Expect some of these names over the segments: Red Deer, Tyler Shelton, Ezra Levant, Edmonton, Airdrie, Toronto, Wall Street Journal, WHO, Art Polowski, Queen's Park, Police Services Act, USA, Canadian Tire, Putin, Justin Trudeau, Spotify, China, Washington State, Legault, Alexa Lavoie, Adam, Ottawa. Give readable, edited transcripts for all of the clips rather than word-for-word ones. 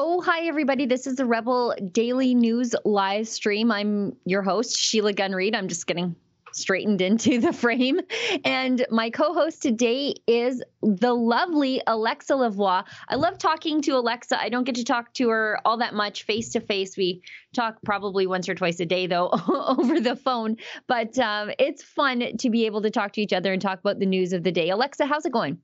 Oh, hi, everybody. This is the Rebel Daily News live stream. I'm your host, Sheila Gunn-Reed. I'm just getting straightened into the frame. And my co-host today is the lovely Alexa Lavoie. I love talking to Alexa. I don't get to talk to her all that much face to face. We talk probably once or twice a day, though, over the phone. But it's fun to be able to talk to each other and talk about the news of the day. Alexa, how's it going?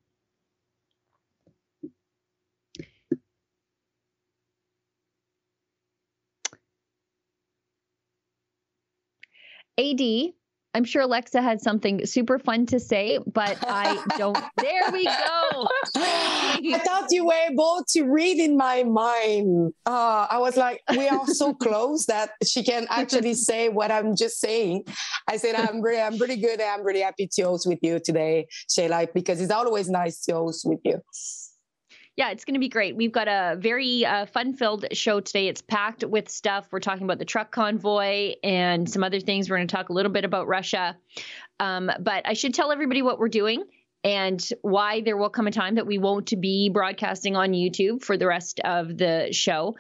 AD, I'm sure Alexa had something super fun to say, but I don't. There we go. I thought you were able to read in my mind. I was like, we are so close that she can actually say what I'm just saying. I said, I'm pretty good. And I'm really happy to host with you today, Sheila, because it's always nice to host with you. Yeah, it's going to be great. We've got a very fun-filled show today. It's packed with stuff. We're talking about the truck convoy and some other things. We're going to talk a little bit about Russia. But I should tell everybody what we're doing and why there will come a time that we won't be broadcasting on YouTube for the rest of the show,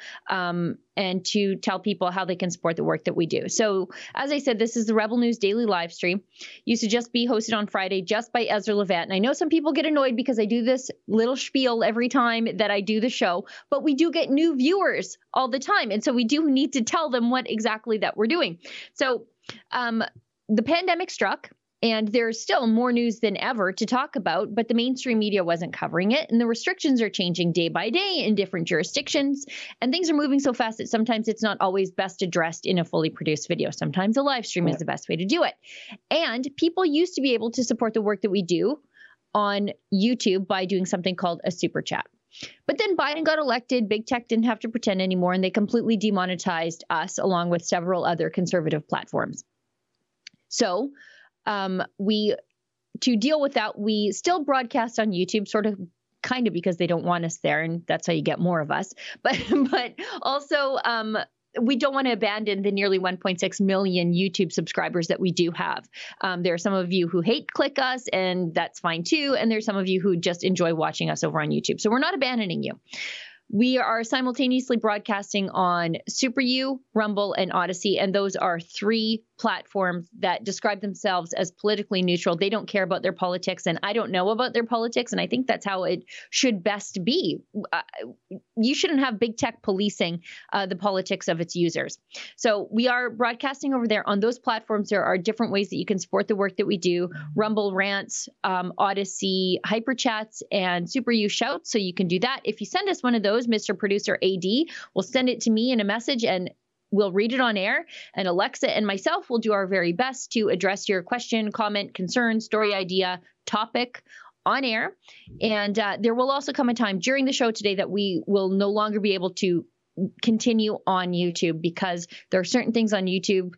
and to tell people how they can support the work that we do. So as I said, this is the Rebel News Daily live stream. Used to just be hosted on Friday just by Ezra Levant. And I know some people get annoyed because I do this little spiel every time that I do the show, but we do get new viewers all the time. And so we do need to tell them what exactly that we're doing. So the pandemic struck. And there's still more news than ever to talk about, but the mainstream media wasn't covering it. And the restrictions are changing day by day in different jurisdictions. And things are moving so fast that sometimes it's not always best addressed in a fully produced video. Sometimes a live stream is the best way to do it. And people used to be able to support the work that we do on YouTube by doing something called a super chat. But then Biden got elected, big tech didn't have to pretend anymore, and they completely demonetized us along with several other conservative platforms. So to deal with that, we still broadcast on YouTube, sort of, kind of, because they don't want us there, and that's how you get more of us. But also, we don't want to abandon the nearly 1.6 million YouTube subscribers that we do have. There are some of you who hate click us, and that's fine too. And there's some of you who just enjoy watching us over on YouTube. So we're not abandoning you. We are simultaneously broadcasting on Super U, Rumble, and Odyssey, and those are three platforms that describe themselves as politically neutral. They don't care about their politics, and I don't know about their politics, and I think that's how it should best be. You shouldn't have big tech policing the politics of its users. So we are broadcasting over there. On those platforms, there are different ways that you can support the work that we do: Rumble Rants, Odyssey Hyperchats, and Super U Shouts, so you can do that. If you send us one of those, Mr. Producer AD will send it to me in a message and we'll read it on air. And Alexa and myself will do our very best to address your question, comment, concern, story idea, topic on air. And there will also come a time during the show today that we will no longer be able to continue on YouTube because there are certain things on YouTube,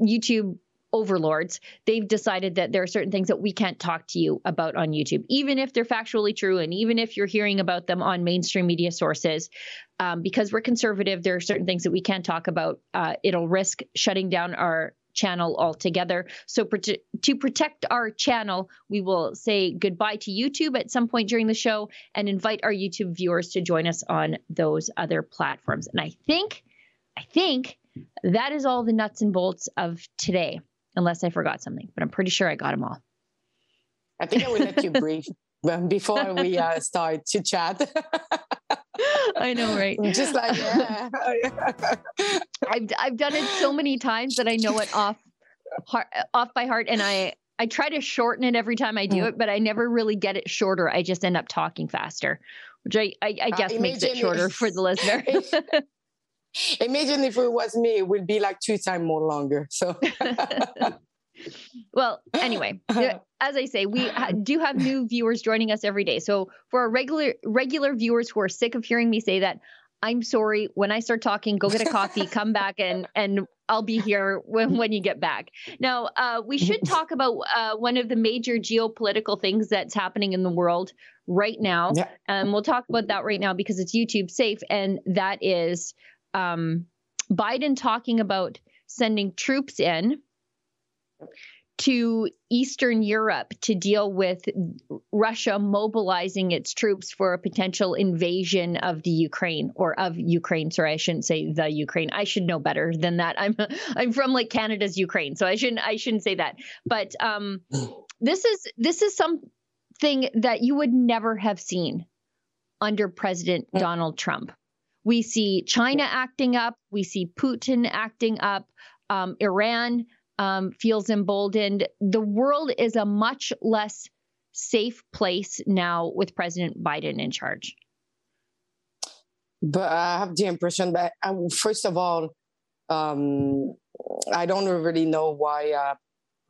YouTube overlords, they've decided that there are certain things that we can't talk to you about on YouTube, even if they're factually true and even if you're hearing about them on mainstream media sources. Because we're conservative, there are certain things that we can't talk about. It'll risk shutting down our channel altogether. So to protect our channel, we will say goodbye to YouTube at some point during the show and invite our YouTube viewers to join us on those other platforms. And I think that is all the nuts and bolts of today. Unless I forgot something, but I'm pretty sure I got them all. I think I will let you breathe before we start to chat. I know, right? Just like, yeah. I've done it so many times that I know it off by heart, and I try to shorten it every time I do it, but I never really get it shorter. I just end up talking faster, which I guess makes it shorter for the listener. Imagine if it was me, it would be like 2 times more longer. So, well, anyway, as I say, we do have new viewers joining us every day. So for our regular viewers who are sick of hearing me say that, I'm sorry. When I start talking, go get a coffee, come back, and I'll be here when you get back. Now, we should talk about one of the major geopolitical things that's happening in the world right now. Yeah. And we'll talk about that right now because it's YouTube safe, and that is Biden talking about sending troops in to Eastern Europe to deal with Russia mobilizing its troops for a potential invasion of the Ukraine or of Ukraine. Sorry, I shouldn't say the Ukraine. I should know better than that. I'm from like Canada's Ukraine, so I shouldn't say that. But this is something that you would never have seen under President Donald Trump. We see China acting up. We see Putin acting up. Iran feels emboldened. The world is a much less safe place now with President Biden in charge. But I have the impression that, first of all, I don't really know why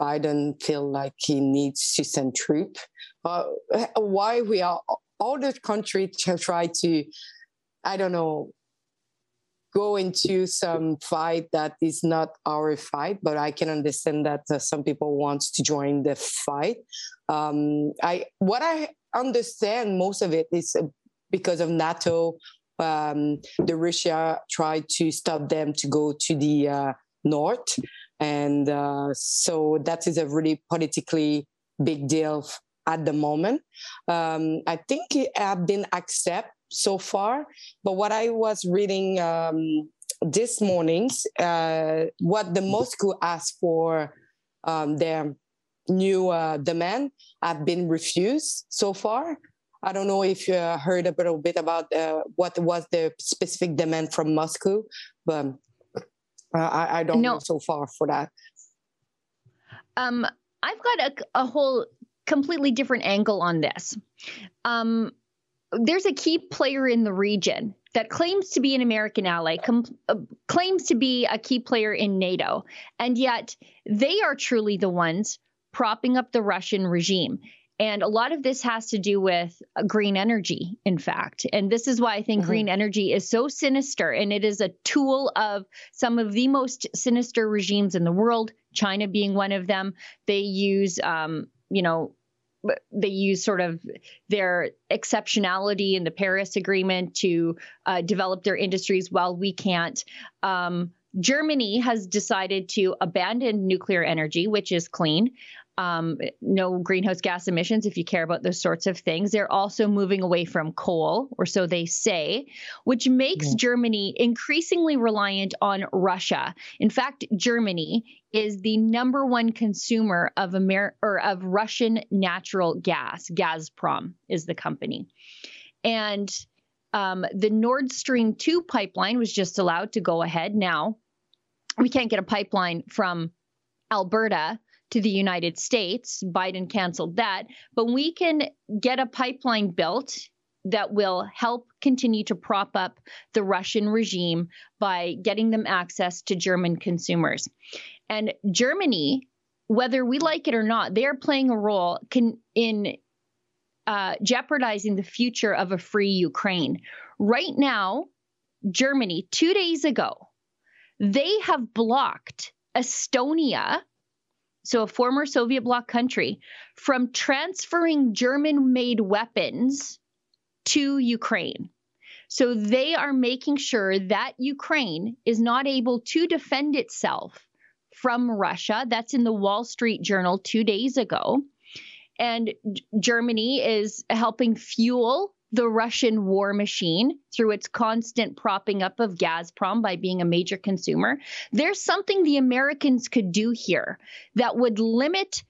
Biden feels like he needs to send troops. Why we are all the country to try to, I don't know, go into some fight that is not our fight, but I can understand that some people want to join the fight. What I understand most of it is because of NATO. The Russia tried to stop them to go to the north. And so that is a really politically big deal at the moment. I think it have been accepted so far, but what I was reading this morning, what the Moscow asked for their new demand have been refused so far. I don't know if you heard a little bit about what was the specific demand from Moscow, but I don't know so far for that. I've got a whole completely different angle on this. There's a key player in the region that claims to be an American ally, claims to be a key player in NATO, and yet they are truly the ones propping up the Russian regime. And a lot of this has to do with green energy, in fact. And this is why I think green energy is so sinister, and it is a tool of some of the most sinister regimes in the world, China being one of them. They use, they use sort of their exceptionality in the Paris Agreement to develop their industries while we can't. Germany has decided to abandon nuclear energy, which is clean. No greenhouse gas emissions, if you care about those sorts of things. They're also moving away from coal, or so they say, which makes Germany increasingly reliant on Russia. In fact, Germany is the number one consumer of of Russian natural gas. Gazprom is the company. And the Nord Stream 2 pipeline was just allowed to go ahead. Now, we can't get a pipeline from Alberta to the United States. Biden canceled that, but we can get a pipeline built that will help continue to prop up the Russian regime by getting them access to German consumers. And Germany, whether we like it or not, they are playing a role in jeopardizing the future of a free Ukraine. Right now, Germany, 2 days ago, they have blocked Estonia, so a former Soviet bloc country, from transferring German-made weapons to Ukraine. So they are making sure that Ukraine is not able to defend itself from Russia. That's in the Wall Street Journal 2 days ago. And Germany is helping fuel the Russian war machine through its constant propping up of Gazprom by being a major consumer. There's something the Americans could do here that would limit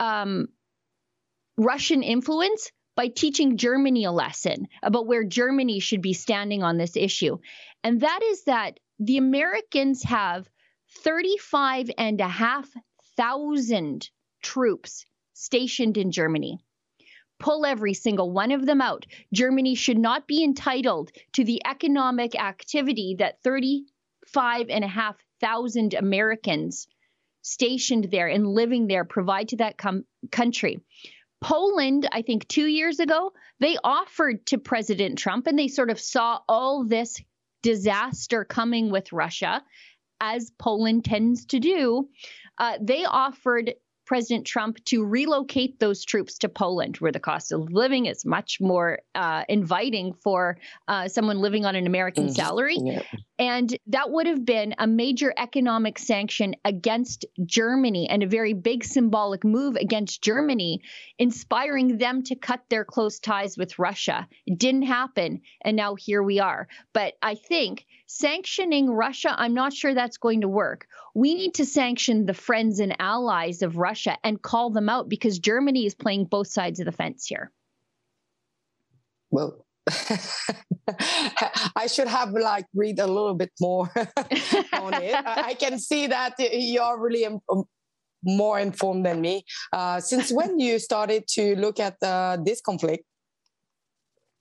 Russian influence by teaching Germany a lesson about where Germany should be standing on this issue. And that is that the Americans have 35,500 troops stationed in Germany. Pull every single one of them out. Germany should not be entitled to the economic activity that 35,500 Americans stationed there and living there provide to that country. Poland, I think 2 years ago, they offered to President Trump, and they sort of saw all this disaster coming with Russia, as Poland tends to do. They offered President Trump to relocate those troops to Poland, where the cost of living is much more inviting for someone living on an American salary. Yeah. And that would have been a major economic sanction against Germany and a very big symbolic move against Germany, inspiring them to cut their close ties with Russia. It didn't happen. And now here we are. But I think sanctioning Russia, I'm not sure that's going to work. We need to sanction the friends and allies of Russia and call them out, because Germany is playing both sides of the fence here. Well, I should have like read a little bit more on it. I can see that you're really more informed than me. Since when you started to look at this conflict?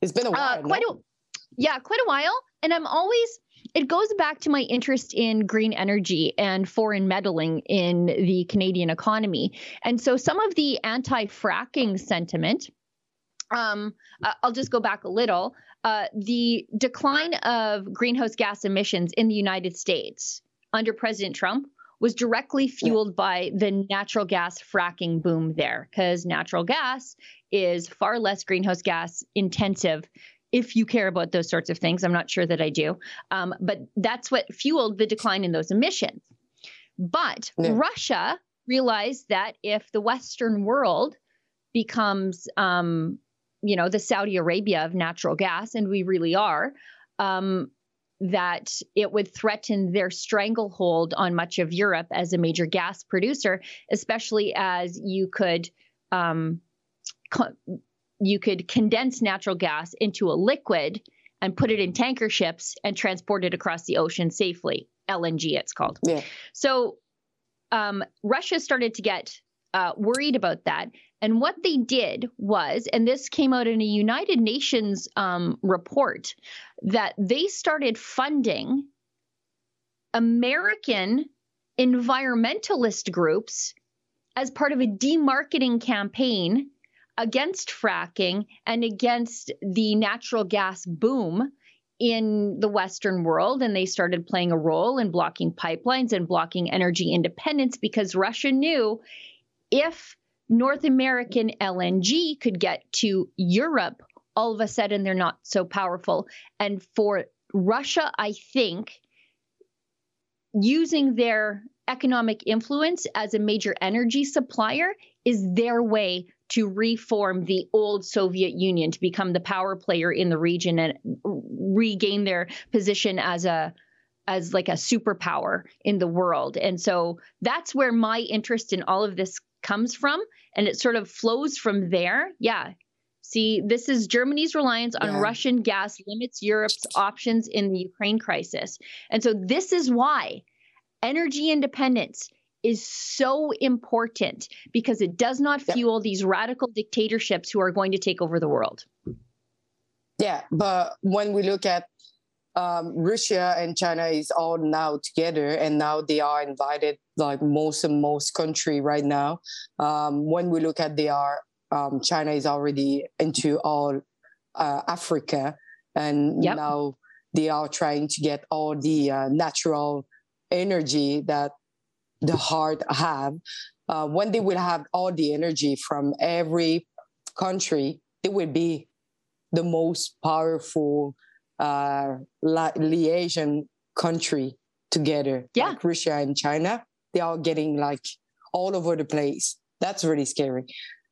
It's been a while. Quite a while. And I'm always... It goes back to my interest in green energy and foreign meddling in the Canadian economy. And so some of the anti-fracking sentiment, I'll just go back a little, the decline of greenhouse gas emissions in the United States under President Trump was directly fueled by the natural gas fracking boom there, because natural gas is far less greenhouse gas intensive. If you care about those sorts of things, I'm not sure that I do. But that's what fueled the decline in those emissions. But Russia realized that if the Western world becomes, the Saudi Arabia of natural gas, and we really are, that it would threaten their stranglehold on much of Europe as a major gas producer, especially as you could condense natural gas into a liquid and put it in tanker ships and transport it across the ocean safely. LNG, it's called. Yeah. So Russia started to get worried about that. And what they did was, and this came out in a United Nations report, that they started funding American environmentalist groups as part of a demarketing campaign against fracking and against the natural gas boom in the Western world. And they started playing a role in blocking pipelines and blocking energy independence, because Russia knew if North American LNG could get to Europe, all of a sudden they're not so powerful. And for Russia, I think using their economic influence as a major energy supplier is their way to reform the old Soviet Union, to become the power player in the region and regain their position as a superpower in the world. And so that's where my interest in all of this comes from. And it sort of flows from there. Yeah. See, this is Germany's reliance on Russian gas limits Europe's options in the Ukraine crisis. And so this is why energy independence is so important, because it does not fuel these radical dictatorships who are going to take over the world. Yeah, but when we look at Russia and China is all now together, and now they are invited like most country right now. When we look at China is already into all Africa, and now they are trying to get all the natural energy that the heart have. When they will have all the energy from every country, they will be the most powerful liaison country together. Yeah. Like Russia and China, they are getting like all over the place. That's really scary.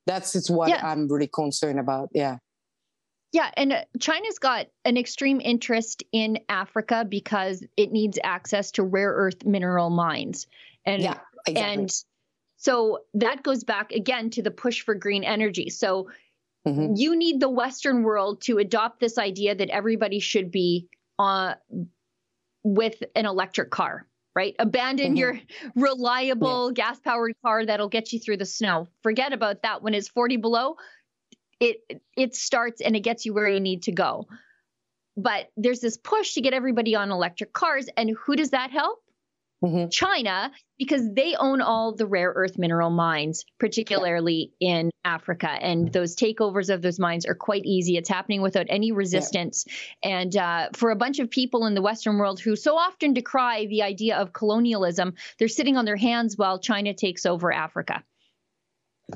That's what I'm really concerned about. Yeah. Yeah, and China's got an extreme interest in Africa because it needs access to rare earth mineral mines. And, exactly. And so that goes back again to the push for green energy. So you need the Western world to adopt this idea that everybody should be with an electric car, right? Abandon your reliable gas-powered car that'll get you through the snow. Forget about that. When it's 40 below, it starts and it gets you where you need to go. But there's this push to get everybody on electric cars. And who does that help? China, because they own all the rare earth mineral mines, particularly in Africa. And those takeovers of those mines are quite easy. It's happening without any resistance. Yeah. And for a bunch of people in the Western world who so often decry the idea of colonialism, they're sitting on their hands while China takes over Africa.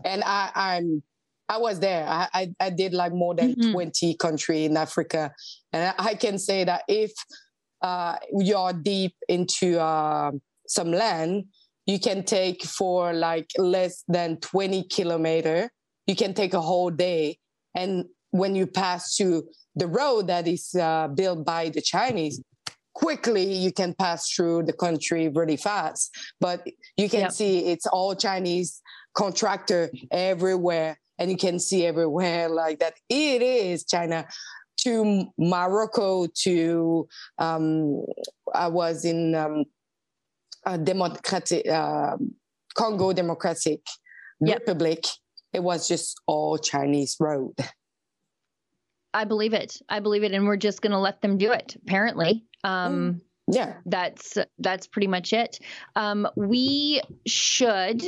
And I was there. I did like more than 20 countries in Africa. And I can say that if you're deep into some land, you can take for like less than 20 kilometers. You can take a whole day. And when you pass to the road that is built by the Chinese, quickly you can pass through the country really fast. But you can see it's all Chinese contractor everywhere. And you can see everywhere like that. It is China to Morocco to, I was in Congo Democratic Republic. It was just all Chinese road. I believe it. I believe it. And we're just going to let them do it, apparently. Yeah. That's pretty much it. We should,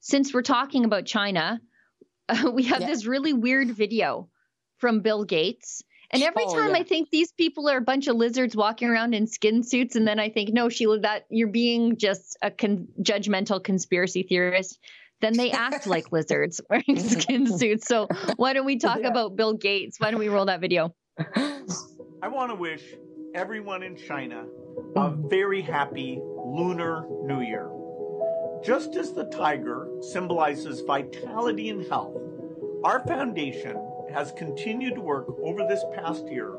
since we're talking about China, we have this really weird video from Bill Gates. And every time I think these people are a bunch of lizards walking around in skin suits. And then I think, no, Sheila, that you're being just a judgmental conspiracy theorist. Then they act like lizards wearing skin suits. So why don't we talk about Bill Gates? Why don't we roll that video? I want to wish everyone in China a very happy Lunar New Year. Just as the tiger symbolizes vitality and health, our foundation has continued to work over this past year.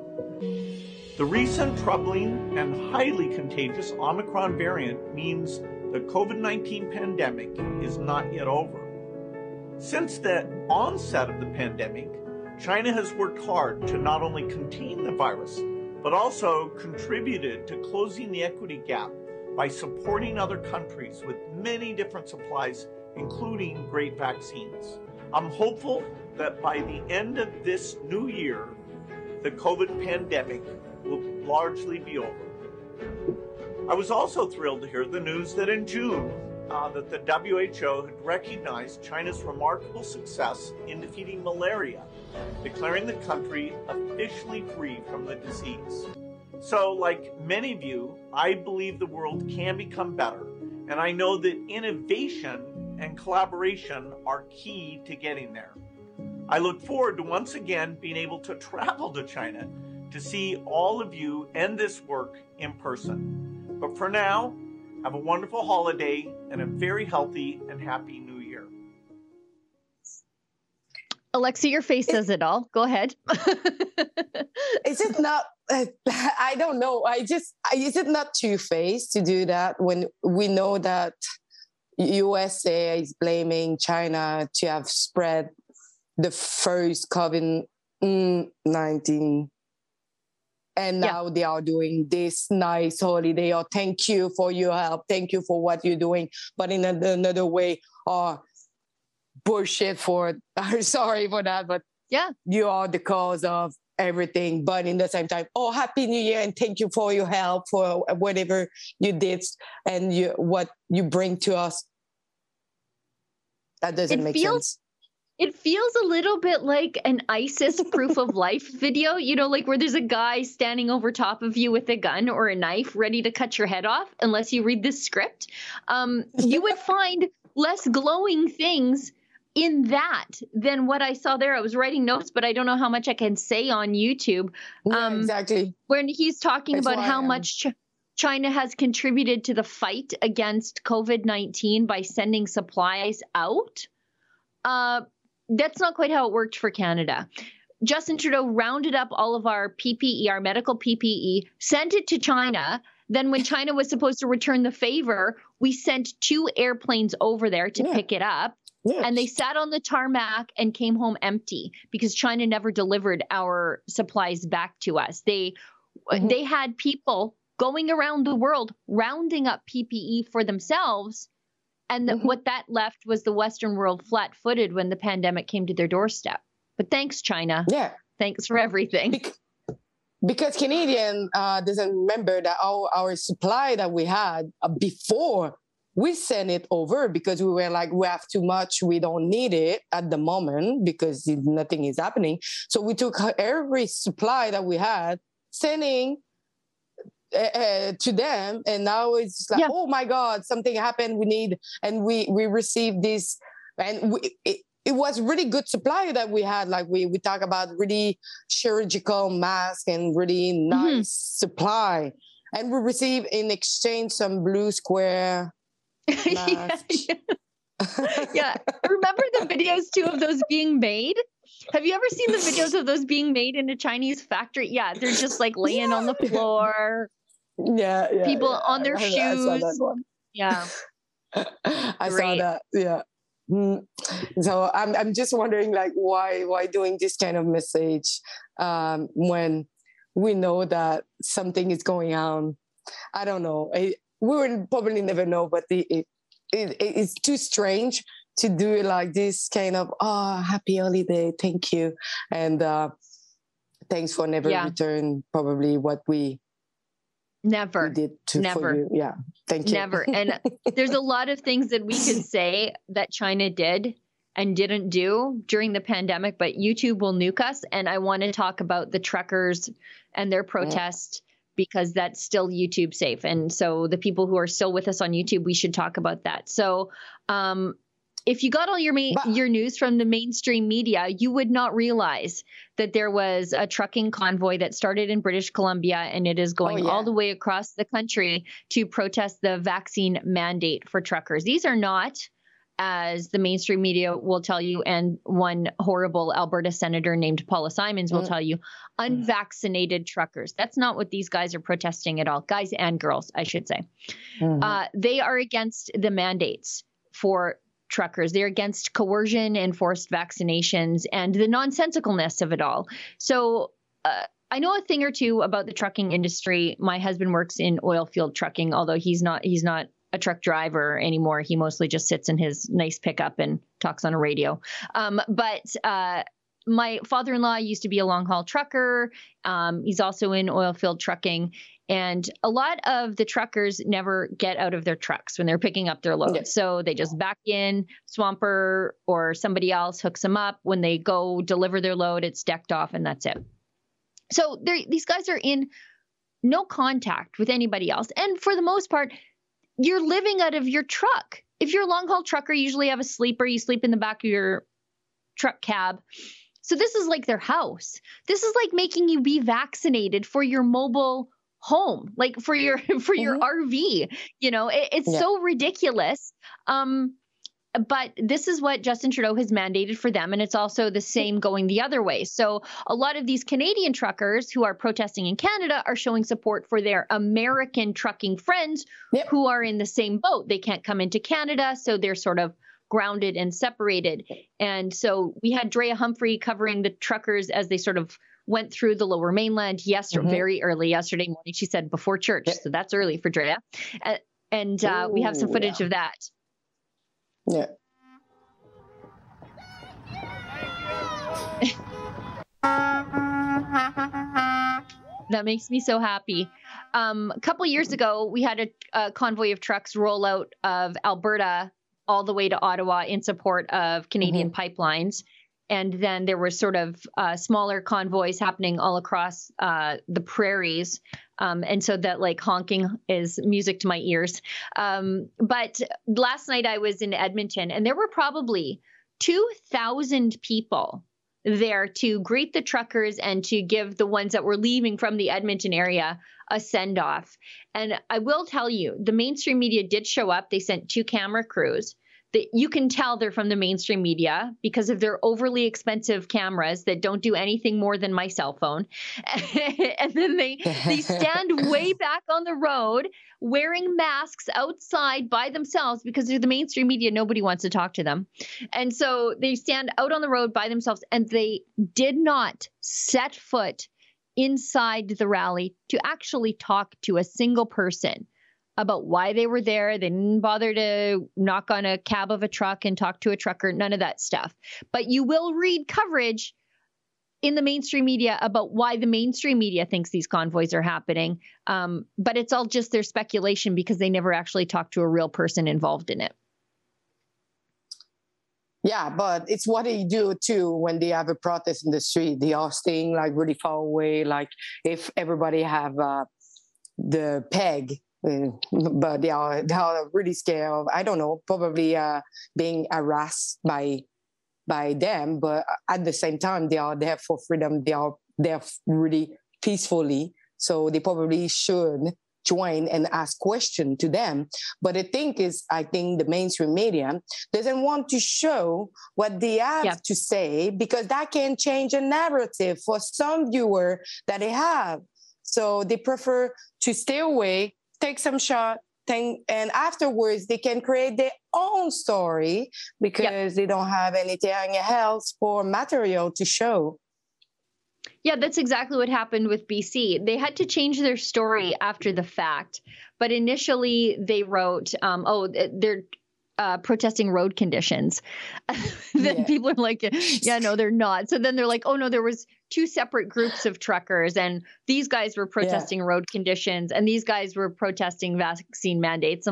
The recent troubling and highly contagious Omicron variant means the COVID-19 pandemic is not yet over. Since the onset of the pandemic, China has worked hard to not only contain the virus, but also contributed to closing the equity gap by supporting other countries with many different supplies, including great vaccines. I'm hopeful that by the end of this new year, the COVID pandemic will largely be over. I was also thrilled to hear the news that in June, that the WHO had recognized China's remarkable success in defeating malaria, declaring the country officially free from the disease. So, like many of you, I believe the world can become better, and I know that innovation and collaboration are key to getting there. I look forward to once again being able to travel to China to see all of you and this work in person. But for now, have a wonderful holiday and a very healthy and happy New Year. Alexa, your face says it all. Go ahead. Is it not? I don't know. Is it not two-faced to do that when we know that USA is blaming China to have spread the first COVID-19? And now they are doing this nice holiday, or thank you for your help. Thank you for what you're doing. But in another way, bullshit for, sorry for that, but you are the cause of everything. But in the same time, happy New Year. And thank you for your help, for whatever you did and what you bring to us. That doesn't make sense. It feels a little bit like an ISIS proof of life video, you know, like where there's a guy standing over top of you with a gun or a knife ready to cut your head off, unless you read this script. You would find less glowing things in that than what I saw there. I was writing notes, but I don't know how much I can say on YouTube. Yeah, exactly. When he's talking about how much China has contributed to the fight against COVID-19 by sending supplies out. That's not quite how it worked for Canada. Justin Trudeau rounded up all of our PPE, our medical PPE, sent it to China. Then when China was supposed to return the favor, we sent 2 airplanes over there to pick it up. Yes. And they sat on the tarmac and came home empty because China never delivered our supplies back to us. They had people going around the world rounding up PPE for themselves. And what that left was the Western world flat-footed when the pandemic came to their doorstep. But thanks, China. Yeah. Thanks for everything. Because Canadian doesn't remember that our supply that we had before, we sent it over because we were like, we have too much. We don't need it at the moment because nothing is happening. So we took every supply that we had, sending to them, and now it's like, oh my God, something happened. We received this, and it was really good supply that we had. Like we talk about really surgical mask and really nice supply. And we receive in exchange some blue square masks. Yeah. Remember the videos too of those being made? Have you ever seen the videos of those being made in a Chinese factory? Yeah, they're just like laying on the floor. Yeah. People on their shoes. I saw that one. Yeah. I saw that. Yeah. So I'm just wondering, like, why doing this kind of message when we know that something is going on? I don't know. We will probably never know, but it's too strange to do like this kind of, oh, happy holiday, thank you. And thanks for never return, probably what we... Never. Never. Yeah. Thank you. Never. And there's a lot of things that we can say that China did and didn't do during the pandemic, but YouTube will nuke us. And I want to talk about the truckers and their protest because that's still YouTube safe. And so the people who are still with us on YouTube, we should talk about that. So if you got all your news from the mainstream media, you would not realize that there was a trucking convoy that started in British Columbia, and it is going all the way across the country to protest the vaccine mandate for truckers. These are not, as the mainstream media will tell you, and one horrible Alberta senator named Paula Simons will tell you, unvaccinated truckers. That's not what these guys are protesting at all. Guys and girls, I should say. Mm-hmm. They are against the mandates for truckers. They're against coercion and forced vaccinations and the nonsensicalness of it all. So I know a thing or two about the trucking industry. My husband works in oil field trucking, although he's not a truck driver anymore. He mostly just sits in his nice pickup and talks on a radio. But my father-in-law used to be a long-haul trucker. He's also in oil field trucking. And a lot of the truckers never get out of their trucks when they're picking up their load. So they just back in, swamper or somebody else hooks them up. When they go deliver their load, it's decked off and that's it. So these guys are in no contact with anybody else. And for the most part, you're living out of your truck. If you're a long-haul trucker, you usually have a sleeper. You sleep in the back of your truck cab. So this is like their house. This is like making you be vaccinated for your mobile home, like for your RV, you know, it's so ridiculous. But this is what Justin Trudeau has mandated for them. And it's also the same going the other way. So a lot of these Canadian truckers who are protesting in Canada are showing support for their American trucking friends who are in the same boat. They can't come into Canada. So they're sort of grounded and separated. And so we had Drea Humphrey covering the truckers as they sort of went through the lower mainland yesterday, very early yesterday morning. She said before church. So that's early for Drea. And we have some footage of that. Yeah. That makes me so happy. A couple years ago, we had a convoy of trucks roll out of Alberta all the way to Ottawa in support of Canadian pipelines. And then there were sort of smaller convoys happening all across the prairies. And so that like honking is music to my ears. But last night I was in Edmonton and there were probably 2,000 people there to greet the truckers and to give the ones that were leaving from the Edmonton area a send off. And I will tell you, the mainstream media did show up. They sent 2 camera crews. You can tell they're from the mainstream media because of their overly expensive cameras that don't do anything more than my cell phone. And then they stand way back on the road wearing masks outside by themselves because they're the mainstream media. Nobody wants to talk to them. And so they stand out on the road by themselves and they did not set foot inside the rally to actually talk to a single person about why they were there. They didn't bother to knock on a cab of a truck and talk to a trucker, none of that stuff. But you will read coverage in the mainstream media about why the mainstream media thinks these convoys are happening. But it's all just their speculation because they never actually talked to a real person involved in it. Yeah, but it's what they do too when they have a protest in the street. They are staying like really far away. Like if everybody have the peg, but they are really scared of, I don't know, probably being harassed by by them, but at the same time, they are there for freedom. They are there really peacefully. So they probably should join and ask questions to them. But the thing is, I think the mainstream media doesn't want to show what they have to say, because that can change a narrative for some viewer that they have. So they prefer to stay away, take some shot, and afterwards they can create their own story, because they don't have anything else for material to show. Yeah, that's exactly what happened with BC. They had to change their story after the fact. But initially they wrote, they're protesting road conditions. Then people are like, yeah, no, they're not. So then they're like, oh, no, there was two separate groups of truckers, and these guys were protesting road conditions, and these guys were protesting vaccine mandates.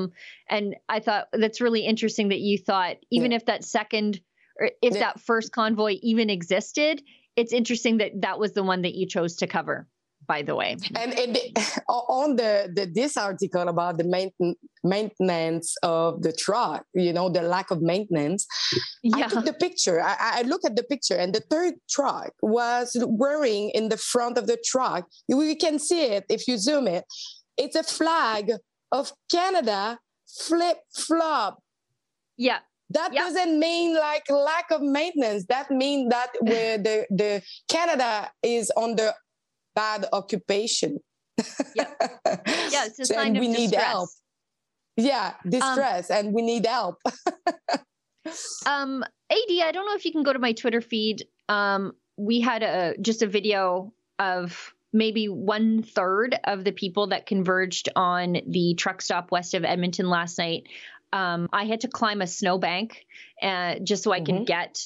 And I thought that's really interesting that you thought, even if that second or if that first convoy even existed, it's interesting that that was the one that you chose to cover, by the way. And on this article about the maintenance of the truck, you know, the lack of maintenance, I took the picture. I looked at the picture, and the third truck was wearing in the front of the truck. You can see it if you zoom it. It's a flag of Canada flip-flop. Yeah. That doesn't mean like lack of maintenance. That means that where the Canada is under bad occupation. Yeah, it's a sign of distress. Help. Yeah, distress, and we need help. AD, I don't know if you can go to my Twitter feed. We had just a video of maybe 1/3 of the people that converged on the truck stop west of Edmonton last night. I had to climb a snowbank just so I could get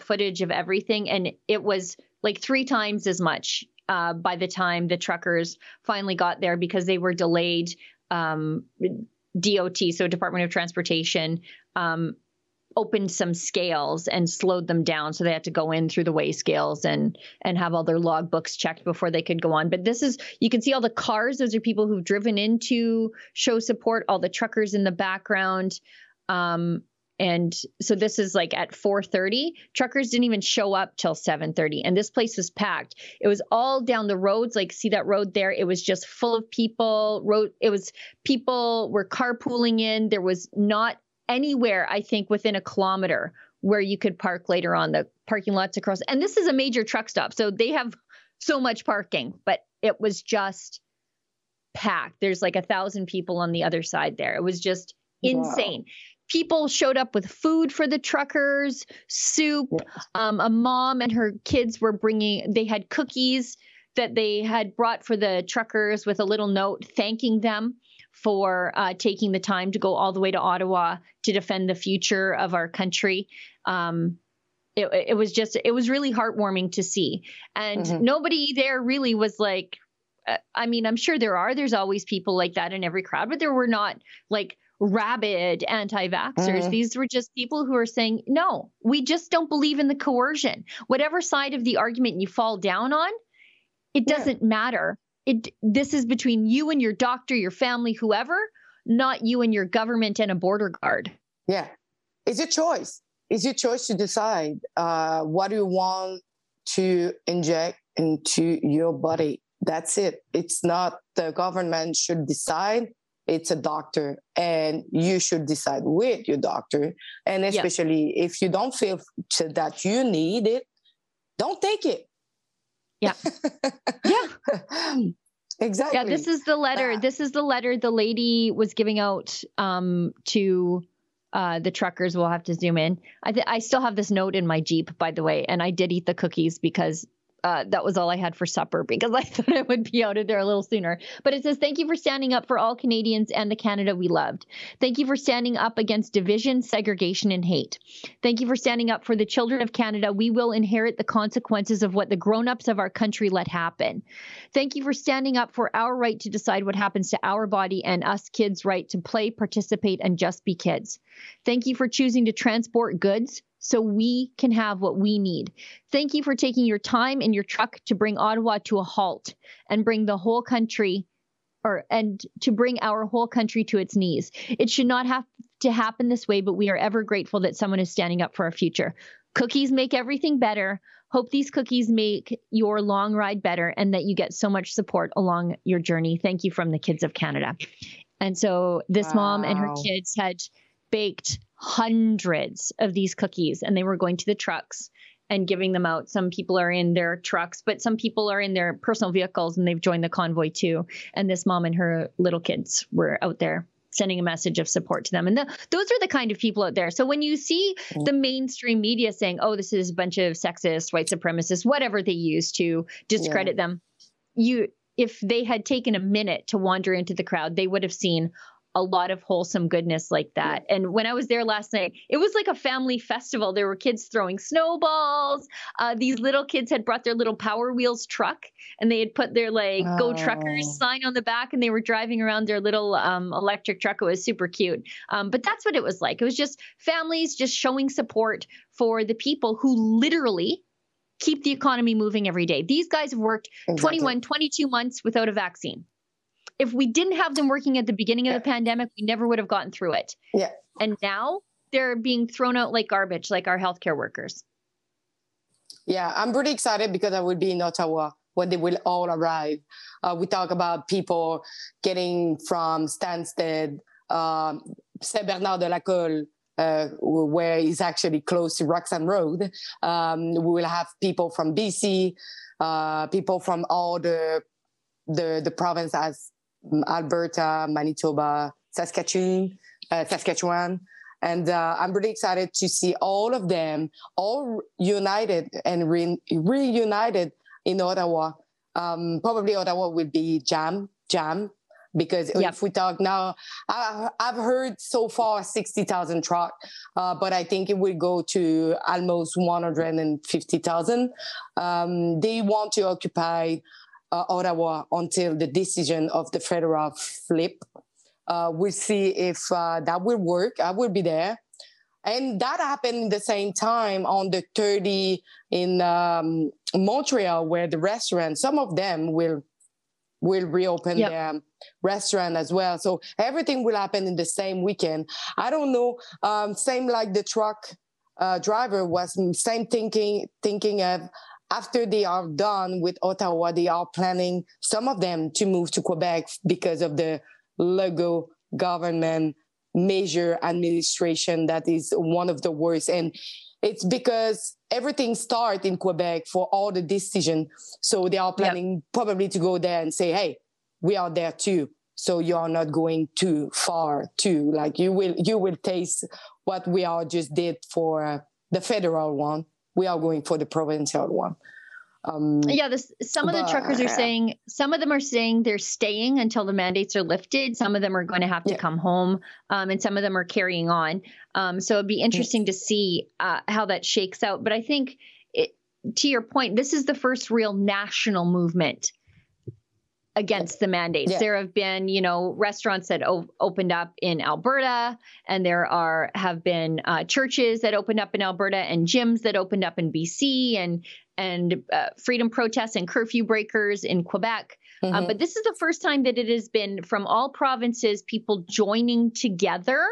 footage of everything. And it was like 3 times as much by the time the truckers finally got there, because they were delayed. DOT, so Department of Transportation, opened some scales and slowed them down. So they had to go in through the weigh scales and have all their log books checked before they could go on. But this is, you can see all the cars. Those are people who've driven in to show support, all the truckers in the background. And so this is like at 4:30. Truckers didn't even show up till 7:30. And this place was packed. It was all down the roads. Like, see that road there? It was just full of people. It was, people were carpooling in. There was not anywhere, I think, within a kilometer where you could park later on. The parking lots across. And this is a major truck stop, so they have so much parking, but it was just packed. There's like 1,000 people on the other side there. It was just insane. Wow. People showed up with food for the truckers, soup. A mom and her kids were they had cookies that they had brought for the truckers with a little note thanking them for taking the time to go all the way to Ottawa to defend the future of our country. It was just, it was really heartwarming to see. And nobody there really was like, I mean, I'm sure there's always people like that in every crowd, but there were not like rabid anti-vaxxers. These were just people who are saying, no, we just don't believe in the coercion. Whatever side of the argument you fall down on, it doesn't matter. This is between you and your doctor, your family, whoever, not you and your government and a border guard. Yeah. It's a choice. It's your choice to decide what you want to inject into your body. That's it. It's not the government should decide. It's a doctor, and you should decide with your doctor. And especially if you don't feel that you need it, don't take it. Yeah. Yeah. Exactly. Yeah, this is the letter. This is the letter the lady was giving out to the truckers. We'll have to zoom in. I still have this note in my Jeep, by the way, and I did eat the cookies because that was all I had for supper, because I thought I would be out of there a little sooner. But it says, thank you for standing up for all Canadians and the Canada we loved. Thank you for standing up against division, segregation, and hate. Thank you for standing up for the children of Canada. We will inherit the consequences of what the grown-ups of our country let happen. Thank you for standing up for our right to decide what happens to our body and us kids' right to play, participate, and just be kids. Thank you for choosing to transport goods so we can have what we need. Thank you for taking your time in your truck to bring Ottawa to a halt and bring the whole country, and to bring our whole country to its knees. It should not have to happen this way, but we are ever grateful that someone is standing up for our future. Cookies make everything better. Hope these cookies make your long ride better and that you get so much support along your journey. Thank you from the kids of Canada. And so this mom and her kids had baked hundreds of these cookies, and they were going to the trucks and giving them out. Some people are in their trucks, but some people are in their personal vehicles, and they've joined the convoy too. And this mom and her little kids were out there sending a message of support to them. And those are the kind of people out there. So when you see the mainstream media saying, oh, this is a bunch of sexist, white supremacists, whatever they use to discredit them, if they had taken a minute to wander into the crowd, they would have seen a lot of wholesome goodness like that. And when I was there last night, it was like a family festival. There were kids throwing snowballs. These little kids had brought their little Power Wheels truck, and they had put their Go Truckers sign on the back, and they were driving around their little electric truck. It was super cute. But that's what it was like. It was just families just showing support for the people who literally keep the economy moving every day. These guys have worked 22 months without a vaccine. If we didn't have them working at the beginning of the pandemic, we never would have gotten through it. Yeah. And now they're being thrown out like garbage, like our healthcare workers. Yeah, I'm pretty excited because I will be in Ottawa when they will all arrive. We talk about people getting from Stansted, Saint Bernard de la Colle, where it's actually close to Roxham Road. We will have people from BC, people from all the province as Alberta, Manitoba, Saskatchewan. And I'm really excited to see all of them, all united and reunited in Ottawa. Probably Ottawa will be jam, because if we talk now, I've heard so far 60,000 truck, but I think it will go to almost 150,000. They want to occupy Ottawa until the decision of the federal flip. We'll see if that will work. I will be there. And that happened the same time on the 30 in Montreal, where the restaurant, some of them will reopen their restaurant as well. So everything will happen in the same weekend. I don't know. Same like the truck driver was same thinking of, after they are done with Ottawa, they are planning, some of them, to move to Quebec because of the Legault government measure administration that is one of the worst. And it's because everything starts in Quebec for all the decision. So they are planning probably to go there and say, hey, we are there too. So you are not going too far too. Like you will taste what we all just did for the federal one. We are going for the provincial one. Some of the truckers are saying, some of them are saying they're staying until the mandates are lifted. Some of them are going to have to come home, and some of them are carrying on. So it'd be interesting to see how that shakes out. But I think, to your point, this is the first real national movement against the mandates. Yeah. There have been, restaurants that opened up in Alberta, and there have been churches that opened up in Alberta, and gyms that opened up in BC, and freedom protests and curfew breakers in Quebec. Mm-hmm. But this is the first time that it has been from all provinces, people joining together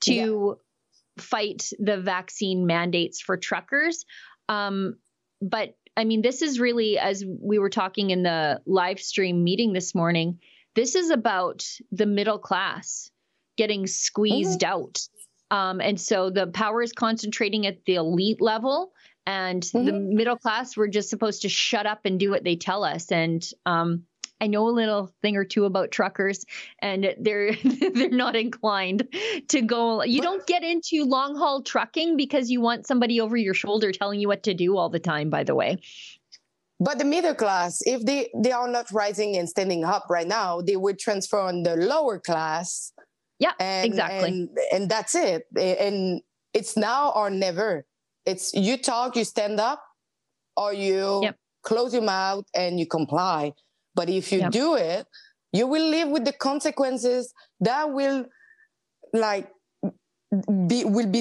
to fight the vaccine mandates for truckers. But I mean, this is really, as we were talking in the live stream meeting this morning, this is about the middle class getting squeezed out. And so the power is concentrating at the elite level, and the middle class, we're just supposed to shut up and do what they tell us. And I know a little thing or two about truckers, and they're not inclined to go. You don't get into long haul trucking because you want somebody over your shoulder telling you what to do all the time, by the way. But the middle class, if they are not rising and standing up right now, they would transfer on the lower class. Yeah, exactly. And that's it. And it's now or never. It's you talk, you stand up, or you close your mouth and you comply. But if you do it, you will live with the consequences that will be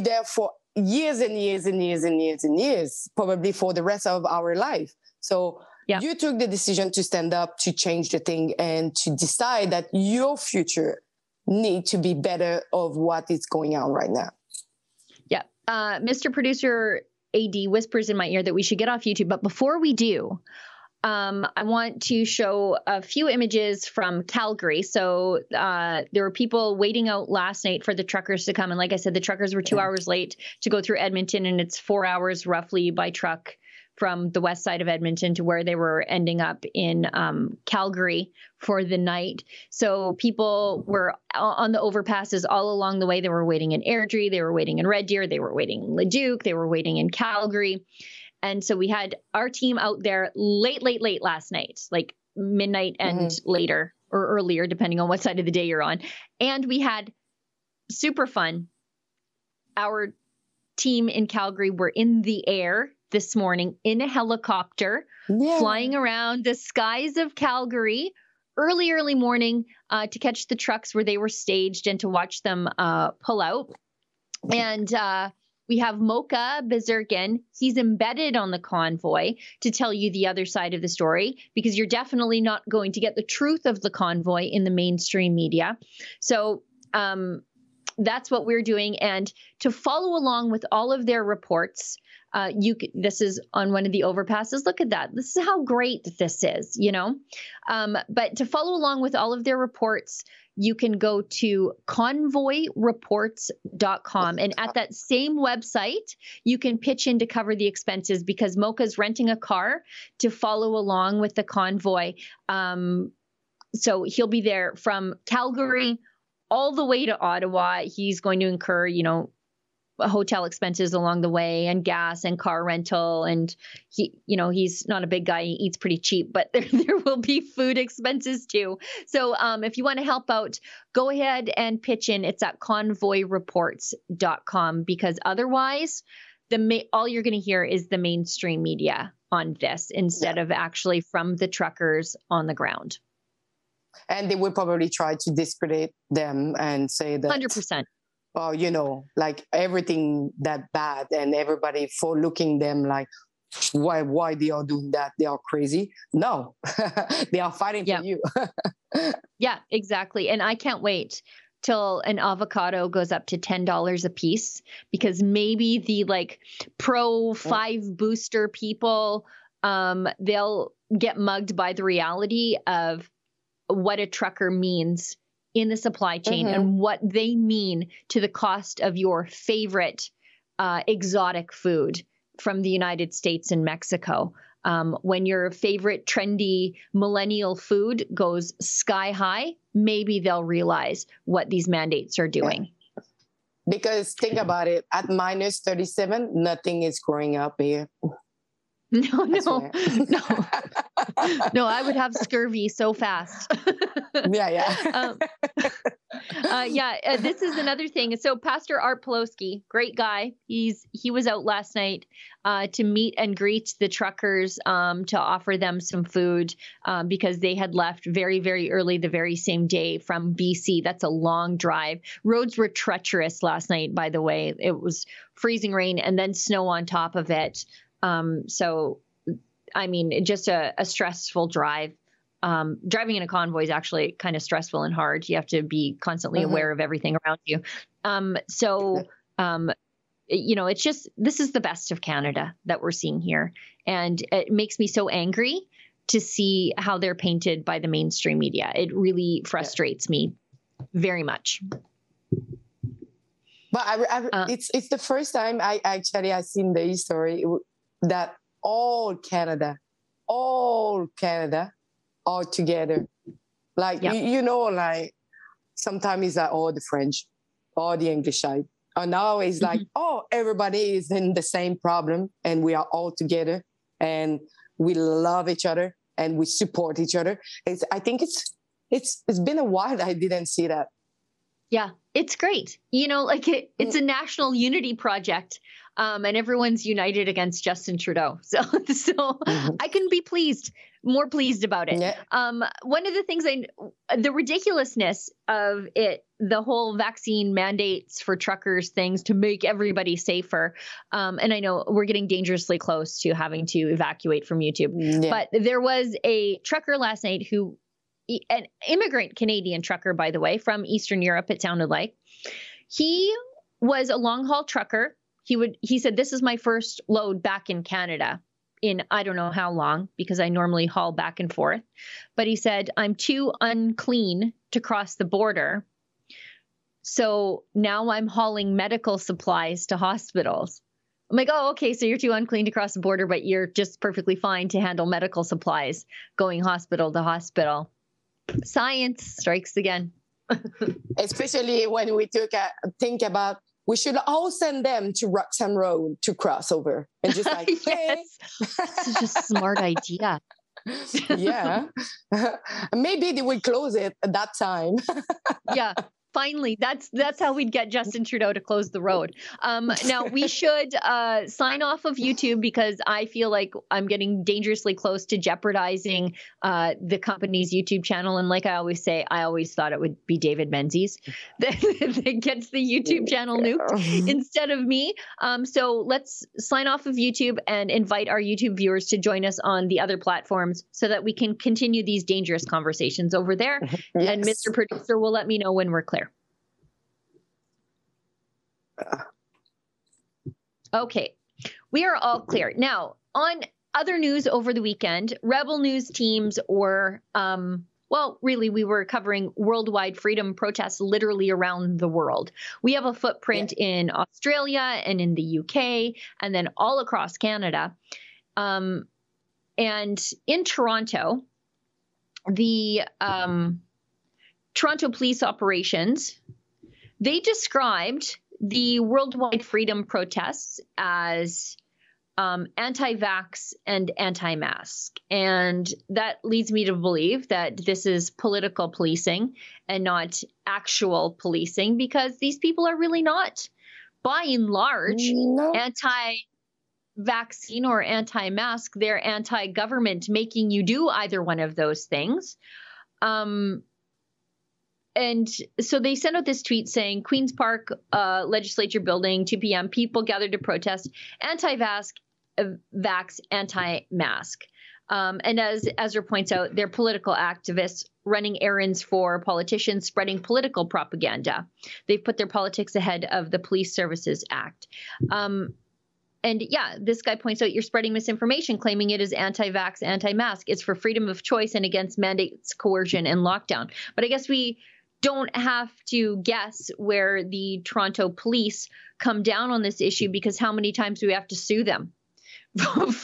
there for years and years and years and years and years, probably for the rest of our life. So you took the decision to stand up, to change the thing, and to decide that your future need to be better of what is going on right now. Mr. Producer AD whispers in my ear that we should get off YouTube. But before we do, I want to show a few images from Calgary. So there were people waiting out last night for the truckers to come. And like I said, the truckers were 2 hours late to go through Edmonton, and it's 4 hours roughly by truck from the west side of Edmonton to where they were ending up in Calgary for the night. So people were on the overpasses all along the way. They were waiting in Airdrie. They were waiting in Red Deer. They were waiting in Leduc. They were waiting in Calgary. And so we had our team out there late last night, like midnight and later or earlier, depending on what side of the day you're on. And we had super fun. Our team in Calgary were in the air this morning in a helicopter, flying around the skies of Calgary early morning to catch the trucks where they were staged and to watch them pull out. And we have Mocha Bezirgen. He's embedded on the convoy to tell you the other side of the story, because you're definitely not going to get the truth of the convoy in the mainstream media. So that's what we're doing. And to follow along with all of their reports, this is on one of the overpasses. Look at that. This is how great this is, you know. But to follow along with all of their reports, you can go to convoyreports.com. And at that same website, you can pitch in to cover the expenses, because Mocha's renting a car to follow along with the convoy. So he'll be there from Calgary all the way to Ottawa. He's going to incur, you know, hotel expenses along the way, and gas and car rental. And he, you know, he's not a big guy. He eats pretty cheap, but there will be food expenses too. So if you want to help out, go ahead and pitch in. It's at convoyreports.com, because otherwise all you're going to hear is the mainstream media on this instead of actually from the truckers on the ground. And they would probably try to discredit them and say that 100%. Oh, you know, like everything that bad, and everybody for looking them like, why they are doing that? They are crazy. No, they are fighting for you. Yeah, exactly. And I can't wait till an avocado goes up to $10 a piece, because maybe the like pro five booster people, they'll get mugged by the reality of what a trucker means in the supply chain and what they mean to the cost of your favorite exotic food from the United States and Mexico. When your favorite trendy millennial food goes sky high, maybe they'll realize what these mandates are doing. Because think about it, at minus 37, nothing is growing up here. No, I would have scurvy so fast. This is another thing. So Pastor Art Polowski, great guy. He was out last night to meet and greet the truckers to offer them some food because they had left very, very early the very same day from BC. That's a long drive. Roads were treacherous last night, by the way. It was freezing rain and then snow on top of it. So, I mean, just a stressful drive. Driving in a convoy is actually kind of stressful and hard. You have to be constantly aware of everything around you. You know, it's just, this is the best of Canada that we're seeing here. And it makes me so angry to see how they're painted by the mainstream media. It really frustrates me very much. But it's the first time I seen the history that all Canada are together. Like, you know, like sometimes it's like, oh, the French or the English side. And now it's like, oh, everybody is in the same problem and we are all together and we love each other and we support each other. I think it's been a while I didn't see that. Yeah, it's great. You know, like it's a national unity project, and everyone's united against Justin Trudeau. So I couldn't be more pleased about it. Yeah. One of the things the ridiculousness of it, the whole vaccine mandates for truckers things to make everybody safer. And I know we're getting dangerously close to having to evacuate from YouTube, but there was a trucker last night who, an immigrant Canadian trucker, by the way, from Eastern Europe, it sounded like. He was a long-haul trucker. he said, this is my first load back in Canada in I don't know how long, because I normally haul back and forth. But he said, I'm too unclean to cross the border. So now I'm hauling medical supplies to hospitals. I'm like, oh, okay, so you're too unclean to cross the border, but you're just perfectly fine to handle medical supplies going hospital to hospital. Science strikes again. Especially when we think about, we should all send them to Roxham Road to cross over. And just like, hey. This is just a smart idea. Yeah. Maybe they would close it at that time. Yeah. Finally, that's how we'd get Justin Trudeau to close the road. Now, we should sign off of YouTube because I feel like I'm getting dangerously close to jeopardizing the company's YouTube channel. And like I always say, I always thought it would be David Menzies that gets the YouTube channel nuked instead of me. So let's sign off of YouTube and invite our YouTube viewers to join us on the other platforms so that we can continue these dangerous conversations over there. Yes. And Mr. Producer will let me know when we're clear. Okay, we are all clear. Now, on other news over the weekend, rebel news teams were, well, really, we were covering worldwide freedom protests literally around the world. We have a footprint in Australia and in the UK and then all across Canada. And in Toronto, the Toronto Police Operations, they described the worldwide freedom protests as anti-vax and anti-mask. And that leads me to believe that this is political policing and not actual policing, because these people are really not, by and large, anti-vaccine or anti-mask. They're anti-government, making you do either one of those things. And so they sent out this tweet saying, Queen's Park Legislature Building, 2 p.m., people gathered to protest anti-vax, anti-mask. And as Ezra points out, they're political activists running errands for politicians, spreading political propaganda. They've put their politics ahead of the Police Services Act. And yeah, this guy points out you're spreading misinformation, claiming it is anti-vax, anti-mask. It's for freedom of choice and against mandates, coercion, and lockdown. But I guess we don't have to guess where the Toronto police come down on this issue, because how many times do we have to sue them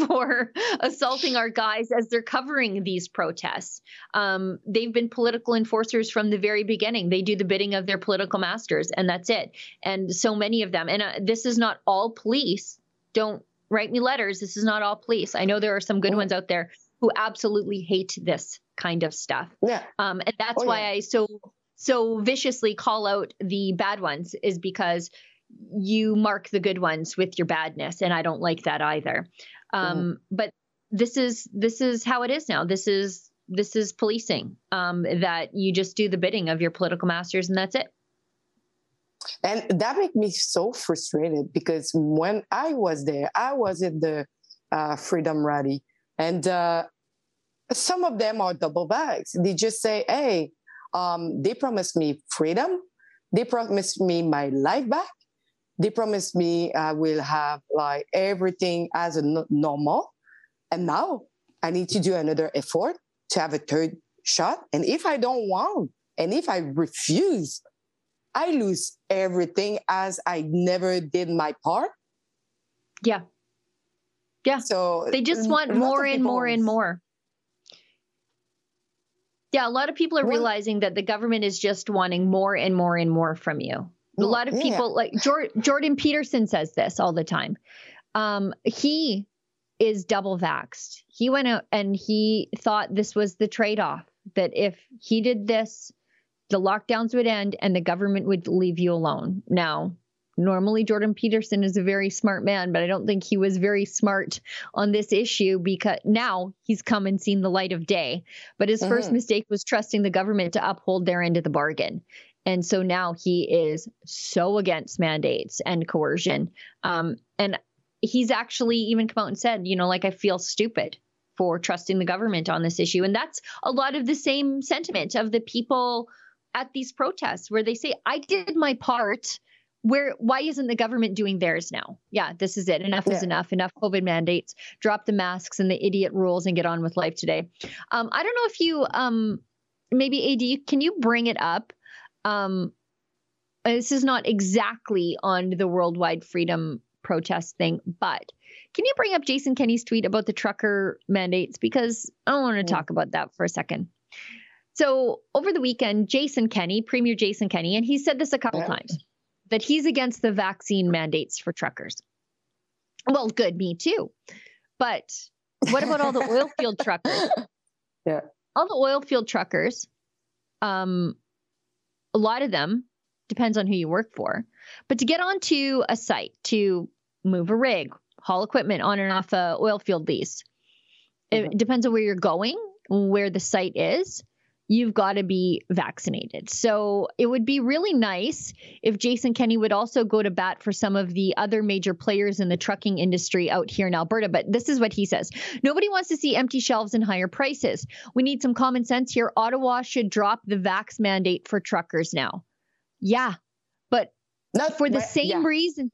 for assaulting our guys as they're covering these protests? They've been political enforcers from the very beginning. They do the bidding of their political masters, and that's it. And so many of them. And this is not all police. Don't write me letters. This is not all police. I know there are some good ones out there who absolutely hate this kind of stuff. Yeah. And that's why I so viciously call out the bad ones, is because you mark the good ones with your badness. And I don't like that either. But this is how it is now. This is policing, that you just do the bidding of your political masters, and that's it. And that made me so frustrated, because when I was there, I was at the Freedom Rally, and some of them are double bags. They just say, hey, they promised me freedom. They promised me my life back. They promised me I will have like everything as normal. And now I need to do another effort to have a third shot. And if I don't want, and if I refuse, I lose everything, as I never did my part. Yeah. Yeah. So they just want more and more and more. Yeah. A lot of people are realizing that the government is just wanting more and more and more from you. A lot of people, like Jordan Peterson, says this all the time. He is double vaxxed. He went out and he thought this was the trade-off, that if he did this, the lockdowns would end and the government would leave you alone. Now, normally Jordan Peterson is a very smart man, but I don't think he was very smart on this issue, because now he's come and seen the light of day. But his first mistake was trusting the government to uphold their end of the bargain. And so now he is so against mandates and coercion. And he's actually even come out and said, you know, like, I feel stupid for trusting the government on this issue. And that's a lot of the same sentiment of the people at these protests, where they say, I did my part. why isn't the government doing theirs now? Yeah, this is it. Enough is enough. COVID mandates, drop the masks and the idiot rules and get on with life today. I don't know if you, maybe AD, can you bring it up? This is not exactly on the worldwide freedom protest thing, but can you bring up Jason Kenney's tweet about the trucker mandates? Because I want to talk about that for a second. So over the weekend, Jason Kenney, Premier Jason Kenney, and he said this a couple times, that he's against the vaccine mandates for truckers. Well, good, me too. But what about all the oil field truckers? Yeah. All the oil field truckers, a lot of them, depends on who you work for, but to get onto a site, to move a rig, haul equipment on and off a oil field lease, it depends on where you're going, where the site is. You've got to be vaccinated. So it would be really nice if Jason Kenney would also go to bat for some of the other major players in the trucking industry out here in Alberta. But this is what he says. Nobody wants to see empty shelves and higher prices. We need some common sense here. Ottawa should drop the vax mandate for truckers now. Yeah, but for the same reason,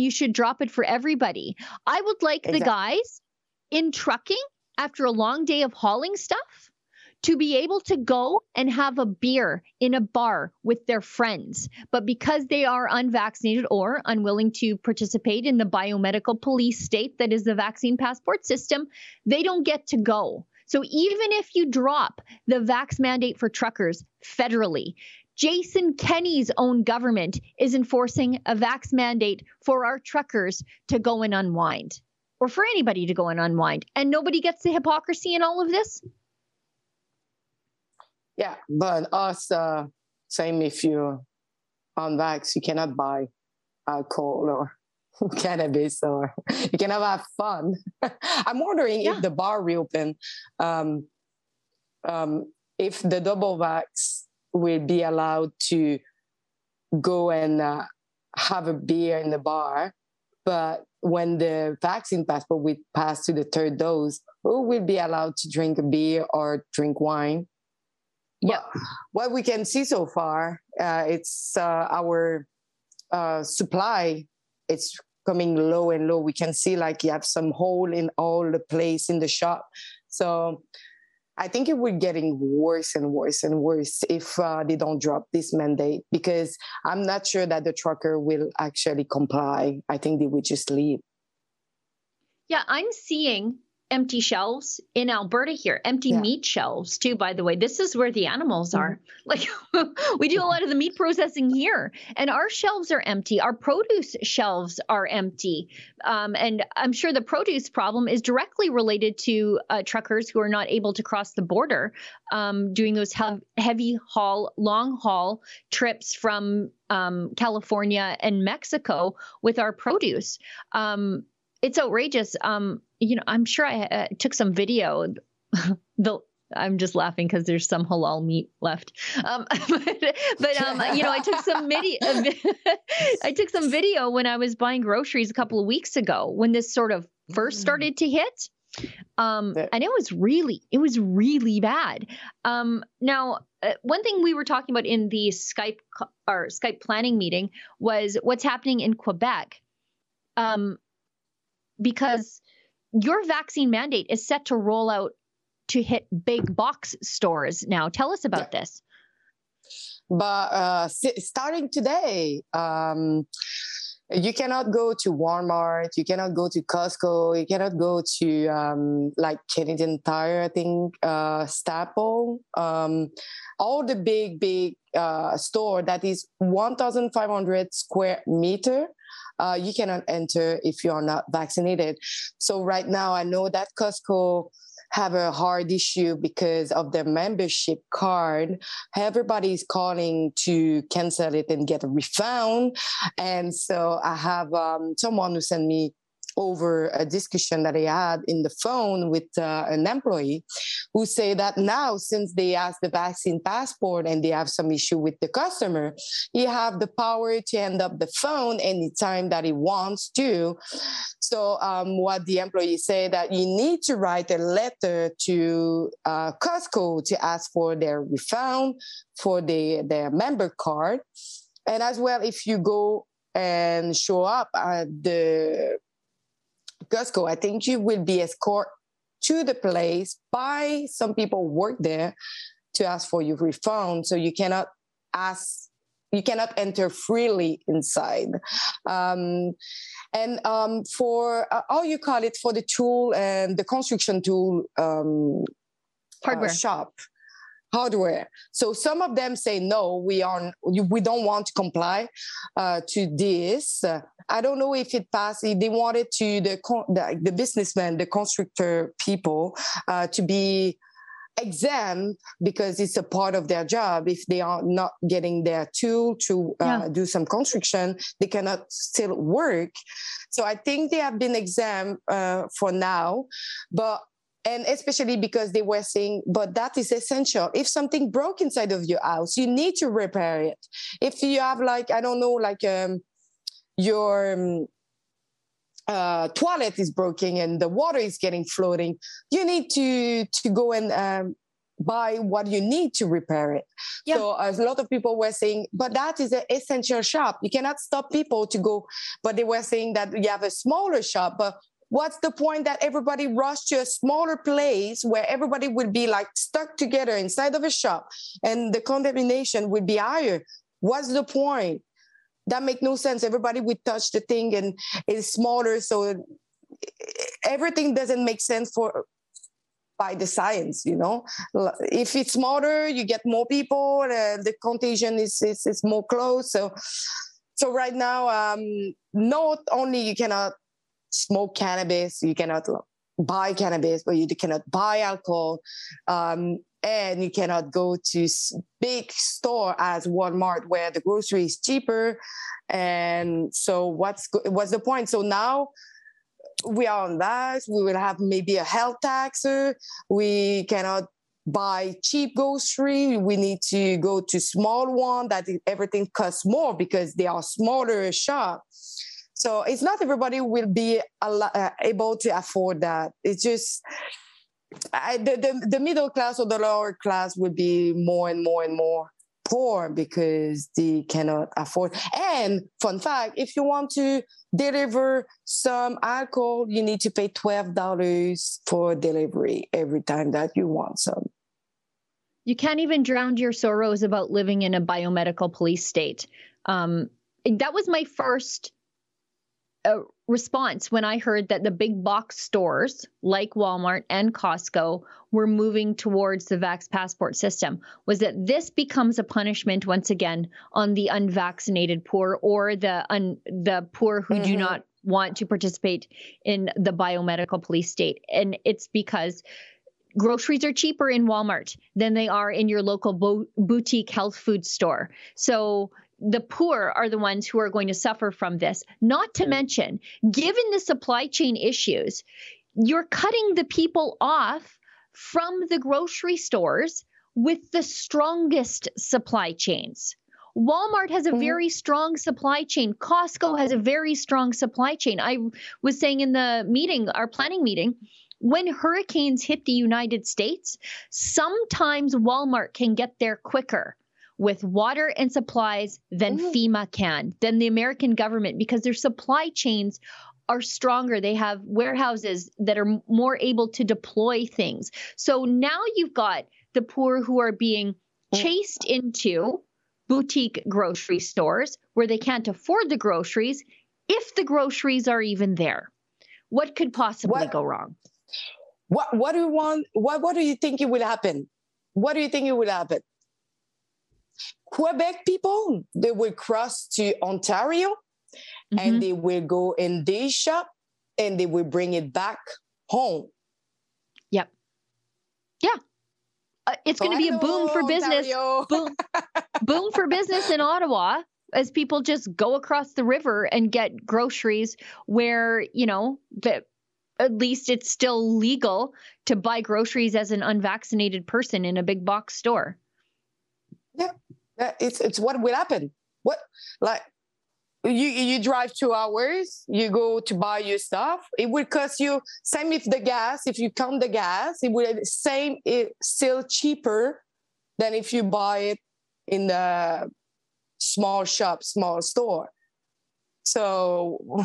you should drop it for everybody. I would like the guys in trucking after a long day of hauling stuff to be able to go and have a beer in a bar with their friends. But because they are unvaccinated or unwilling to participate in the biomedical police state that is the vaccine passport system, they don't get to go. So even if you drop the vax mandate for truckers federally, Jason Kenney's own government is enforcing a vax mandate for our truckers to go and unwind, or for anybody to go and unwind. And nobody gets the hypocrisy in all of this. Yeah, but also, same if you're on vax, you cannot buy alcohol or cannabis, or you cannot have fun. I'm wondering if the bar reopen, if the double vax will be allowed to go and have a beer in the bar, but when the vaccine passport will pass to the third dose, who will be allowed to drink a beer or drink wine? Yeah, what we can see so far, it's our supply. It's coming low and low. We can see like you have some hole in all the place in the shop. So I think it would getting worse and worse and worse if they don't drop this mandate, because I'm not sure that the trucker will actually comply. I think they would just leave. Yeah, I'm seeing empty shelves in Alberta here, empty meat shelves too, by the way. This is where the animals are. We do a lot of the meat processing here, and our shelves are empty. Our produce shelves are empty. And I'm sure the produce problem is directly related to truckers who are not able to cross the border, doing those heavy haul, long haul trips from California and Mexico with our produce. It's outrageous. You know, I'm sure I took some video. I'm just laughing because there's some halal meat left. You know, I took some video when I was buying groceries a couple of weeks ago when this sort of first started to hit. And it was really bad. Now, one thing we were talking about in the Skype planning meeting was what's happening in Quebec. Because your vaccine mandate is set to roll out to hit big box stores now. Tell us about this. But starting today, you cannot go to Walmart, you cannot go to Costco, you cannot go to like Canadian Tire, I think, Staple, all the big store that is 1,500 square meter. You cannot enter if you are not vaccinated. So right now, I know that Costco have a hard issue because of their membership card. Everybody is calling to cancel it and get a refund. And so I have someone who sent me over a discussion that I had in the phone with an employee who say that now, since they asked the vaccine passport and they have some issue with the customer, he have the power to end up the phone anytime that he wants to. So what the employee say that you need to write a letter to Costco to ask for their refund for their member card. And as well, if you go and show up at the Costco, I think you will be escorted to the place by some people who work there to ask for your refund. So you cannot ask, you cannot enter freely inside. For the tool and the construction tool hardware. So some of them say, no, we don't want to comply to this. I don't know if it passed. They wanted to the businessmen, the constructor people to be exempt because it's a part of their job. If they are not getting their tool to do some construction, they cannot still work. So I think they have been exempt for now, and especially because they were saying, but that is essential. If something broke inside of your house, you need to repair it. If you have your toilet is broken and the water is getting flooding, you need to go and buy what you need to repair it. Yeah. So a lot of people were saying, but that is an essential shop. You cannot stop people to go. But they were saying that you have a smaller shop, but what's the point that everybody rushed to a smaller place where everybody would be like stuck together inside of a shop and the contamination would be higher? What's the point? That makes no sense. Everybody would touch the thing and it's smaller. So everything doesn't make sense by the science, you know? If it's smaller, you get more people, the contagion is more close. So right now, not only you cannot smoke cannabis, you cannot buy cannabis, but you cannot buy alcohol, and you cannot go to big store as Walmart where the grocery is cheaper. And so what's the point? So now we are on that. We will have maybe a health tax. We cannot buy cheap grocery. We need to go to small one that everything costs more because they are smaller shops. So it's not everybody will be able to afford that. It's just the middle class or the lower class will be more and more and more poor because they cannot afford. And fun fact, if you want to deliver some alcohol, you need to pay $12 for delivery every time that you want some. You can't even drown your sorrows about living in a biomedical police state. That was my first response when I heard that the big box stores like Walmart and Costco were moving towards the vax passport system, was that this becomes a punishment once again on the unvaccinated poor or the poor who do not want to participate in the biomedical police state. And it's because groceries are cheaper in Walmart than they are in your local boutique health food store. So the poor are the ones who are going to suffer from this. Not to mention, given the supply chain issues, you're cutting the people off from the grocery stores with the strongest supply chains. Walmart has a very strong supply chain. Costco has a very strong supply chain. I was saying in the meeting, our planning meeting, when hurricanes hit the United States, sometimes Walmart can get there quicker with water and supplies than FEMA can, than the American government, because their supply chains are stronger. They have warehouses that are more able to deploy things. So now you've got the poor who are being chased into boutique grocery stores where they can't afford the groceries, if the groceries are even there. What could possibly go wrong? What do you want? What do you think it will happen? What do you think it will happen? Quebec people, they will cross to Ontario and they will go in this shop and they will bring it back home. Yep. Yeah. It's going to be a boom for business. Boom for business in Ottawa as people just go across the river and get groceries where, you know, at least it's still legal to buy groceries as an unvaccinated person in a big box store. Yeah, it's what will happen. What, like, you drive 2 hours, you go to buy your stuff. It will cost you same if the gas. If you count the gas, it will same. It's still cheaper than if you buy it in the small shop, small store. So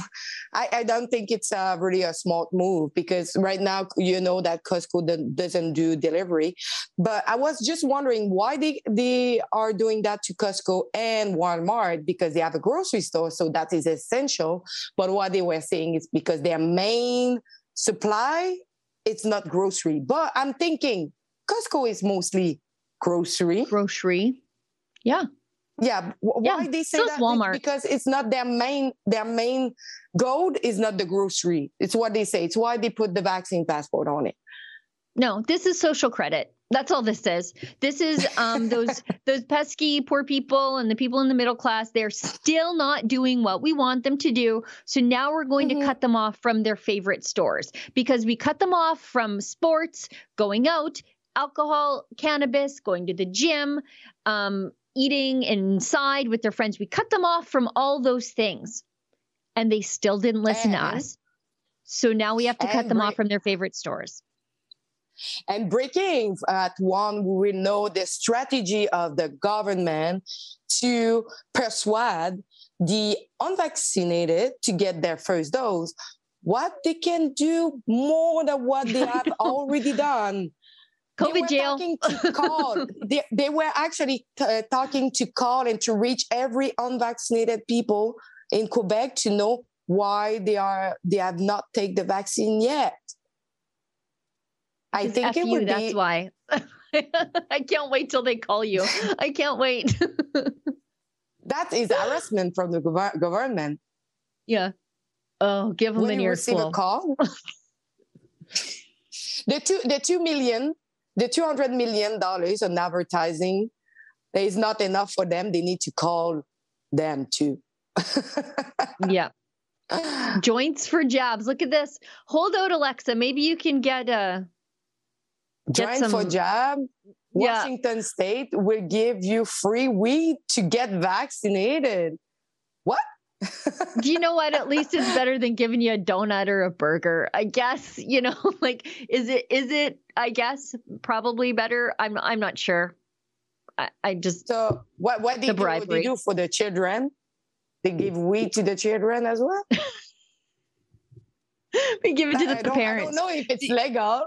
I don't think it's really a smart move, because right now, you know, that Costco doesn't do delivery. But I was just wondering why they are doing that to Costco and Walmart, because they have a grocery store. So that is essential. But what they were saying is because their main supply, it's not grocery. But I'm thinking Costco is mostly grocery. Grocery. Yeah. Yeah. Why they say that? Walmart. Because it's not their main goal is not the grocery. It's what they say. It's why they put the vaccine passport on it. No, this is social credit. That's all this is. This is those pesky poor people and the people in the middle class. They're still not doing what we want them to do. So now we're going to cut them off from their favorite stores, because we cut them off from sports, going out, alcohol, cannabis, going to the gym, eating inside with their friends. We cut them off from all those things, and they still didn't listen to us. So now we have to cut them off from their favorite stores. And breaking at one, we will know the strategy of the government to persuade the unvaccinated to get their first dose. What they can do more than what they have already done. COVID jail. They were actually talking to call and to reach every unvaccinated people in Quebec to know why they have not taken the vaccine yet. I think it would be. That's why. I can't wait till they call you. I can't wait. That is harassment from the government. Yeah. Oh, give them an earful. Will you receive a call? The $200 million on advertising is not enough for them. They need to call them too. Yeah. Joints for jabs. Look at this. Hold out, Alexa. Maybe you can get a... Joint for jab. Washington State will give you free weed to get vaccinated. What? Do you know what? At least it's better than giving you a donut or a burger. I guess, you know, like, is it, I guess, probably better. I'm not sure. I just. So what do they do for the children? They give weed to the children as well? We give it to the parents. I don't know if it's legal.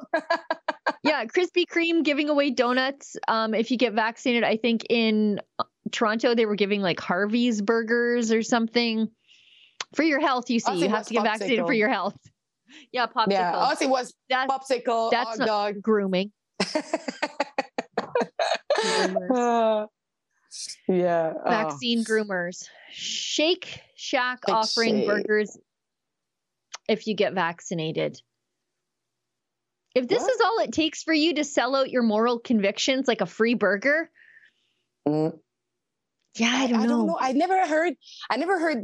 Yeah, Krispy Kreme giving away donuts. If you get vaccinated, I think in Toronto, they were giving like Harvey's burgers or something for your health. You see, you have to get vaccinated for your health. Yeah, popsicle. Yeah, us it was popsicle, hot dog. Grooming. Yeah. Vaccine groomers. Shake Shack offering burgers if you get vaccinated. If this is all it takes for you to sell out your moral convictions, like a free burger. Yeah, I don't know. I never heard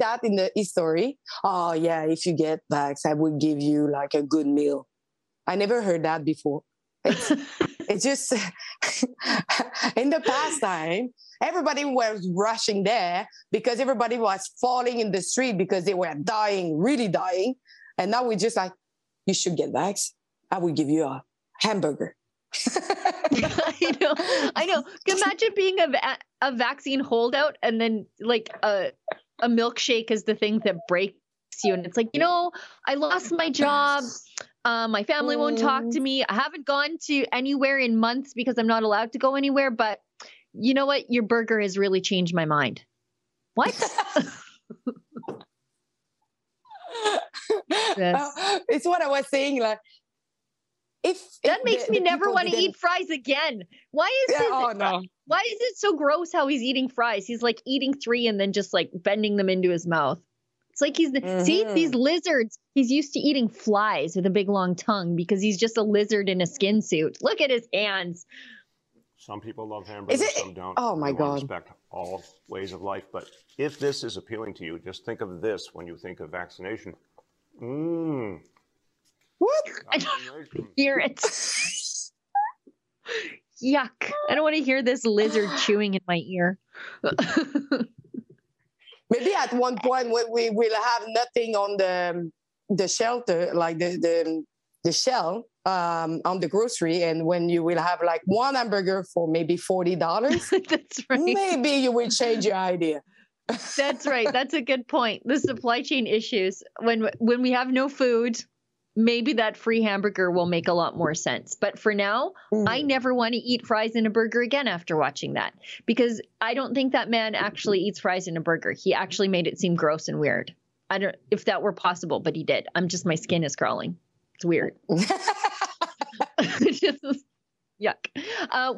that in the history. Oh yeah, if you get vax, I would give you like a good meal. I never heard that before. It's, it's just in the past time, everybody was rushing there because everybody was falling in the street because they were dying, really dying. And now we're just like, you should get vax. I will give you a hamburger. I know. Imagine being a vaccine holdout and then like a milkshake is the thing that breaks you. And it's like, you know, I lost my job. My family won't talk to me. I haven't gone to anywhere in months because I'm not allowed to go anywhere. But you know what? Your burger has really changed my mind. What? It's what I was saying. Like, if makes me never want to eat fries again. Why is it so gross how he's eating fries? He's like eating three and then just like bending them into his mouth. It's like he's see these lizards. He's used to eating flies with a big long tongue because he's just a lizard in a skin suit. Look at his hands. Some people love hamburgers, some don't. Oh my God! I respect all ways of life, but if this is appealing to you, just think of this when you think of vaccination. What? I don't hear it. Yuck! I don't want to hear this lizard chewing in my ear. Maybe at one point we will have nothing on the shelter, like the shell. On the grocery, and when you will have like one hamburger for maybe $40, that's right. Maybe you will change your idea. That's right. That's a good point. The supply chain issues. When we have no food, maybe that free hamburger will make a lot more sense. But for now, I never want to eat fries in a burger again after watching that, because I don't think that man actually eats fries in a burger. He actually made it seem gross and weird. I don't if that were possible, but he did. I'm just, my skin is crawling. It's weird. Just, yuck.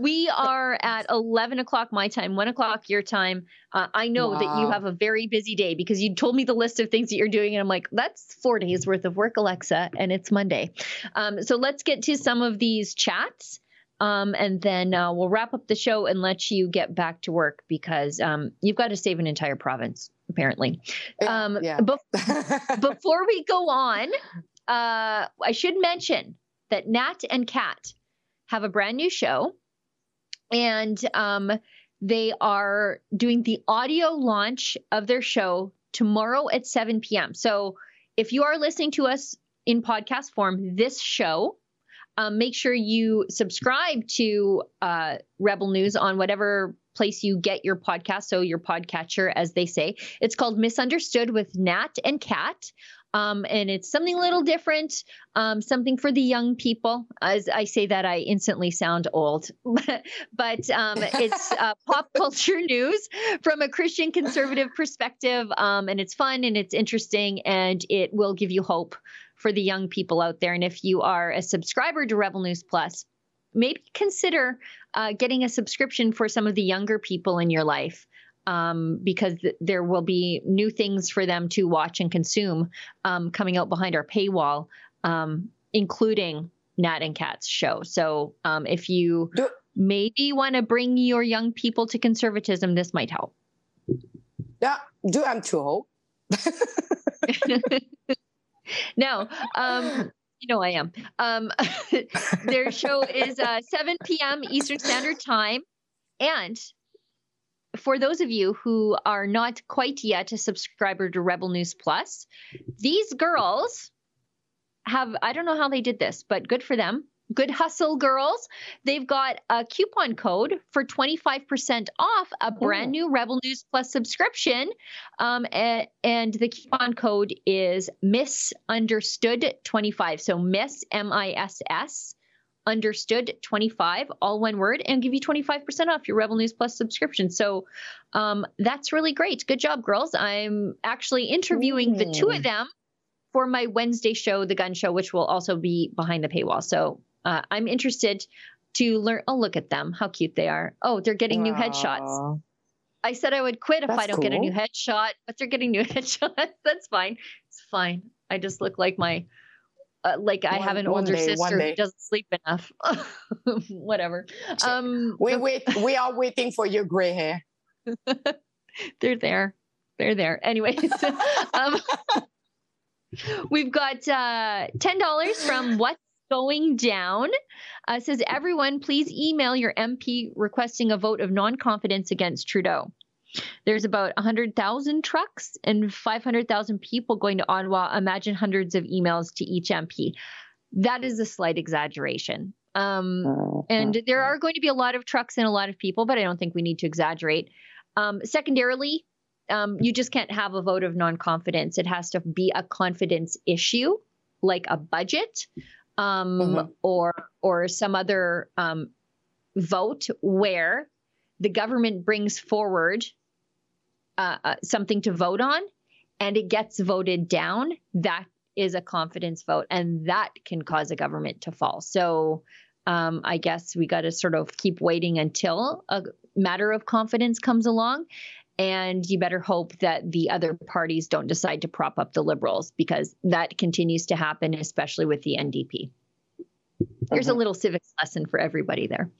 We are at 11 o'clock my time, 1 o'clock your time. I know that you have a very busy day because you told me the list of things that you're doing. And I'm like, that's 4 days worth of work, Alexa. And it's Monday. So let's get to some of these chats. And then we'll wrap up the show and let you get back to work because you've got to save an entire province, apparently. Before we go on, I should mention that Nat and Kat have a brand new show, and they are doing the audio launch of their show tomorrow at 7 p.m. So if you are listening to us in podcast form, this show, make sure you subscribe to Rebel News on whatever place you get your podcast. So your podcatcher, as they say. It's called Misunderstood with Nat and Kat. And it's something a little different, something for the young people. As I say that, I instantly sound old, but it's pop culture news from a Christian conservative perspective. And it's fun and it's interesting and it will give you hope for the young people out there. And if you are a subscriber to Rebel News Plus, maybe consider getting a subscription for some of the younger people in your life. Because there will be new things for them to watch and consume coming out behind our paywall, including Nat and Kat's show. So if you maybe want to bring your young people to conservatism, this might help. Yeah, I'm too old. No, you know I am. Their show is 7 p.m. Eastern Standard Time. And for those of you who are not quite yet a subscriber to Rebel News Plus, these girls have, I don't know how they did this, but good for them. Good hustle, girls. They've got a coupon code for 25% off a brand new Rebel News Plus subscription. And the coupon code is MISSUNDERSTOOD25. So Miss, M-I-S-S. Understood 25, all one word, and give you 25% off your Rebel News Plus subscription. So that's really great. Good job, girls. I'm actually interviewing the two of them for my Wednesday show, The Gun Show, which will also be behind the paywall. So I'm interested to learn. Oh, look at them. How cute they are. Oh, they're getting new headshots. I said I would quit if I don't get a new headshot, but they're getting new headshots. That's fine. It's fine. I just look like my... I have an older sister who doesn't sleep enough. Whatever. We are waiting for your gray hair. They're there. Anyways, we've got $10 from What's Going Down. Says, everyone, please email your MP requesting a vote of non-confidence against Trudeau. There's about 100,000 trucks and 500,000 people going to Ottawa. Imagine hundreds of emails to each MP. That is a slight exaggeration. And there are going to be a lot of trucks and a lot of people, but I don't think we need to exaggerate. Secondarily, you just can't have a vote of non-confidence. It has to be a confidence issue, like a budget or some other vote where the government brings forward something to vote on, and it gets voted down. That is a confidence vote, and that can cause a government to fall. So I guess we got to sort of keep waiting until a matter of confidence comes along, and you better hope that the other parties don't decide to prop up the Liberals, because that continues to happen, especially with the NDP. There's a little civics lesson for everybody there.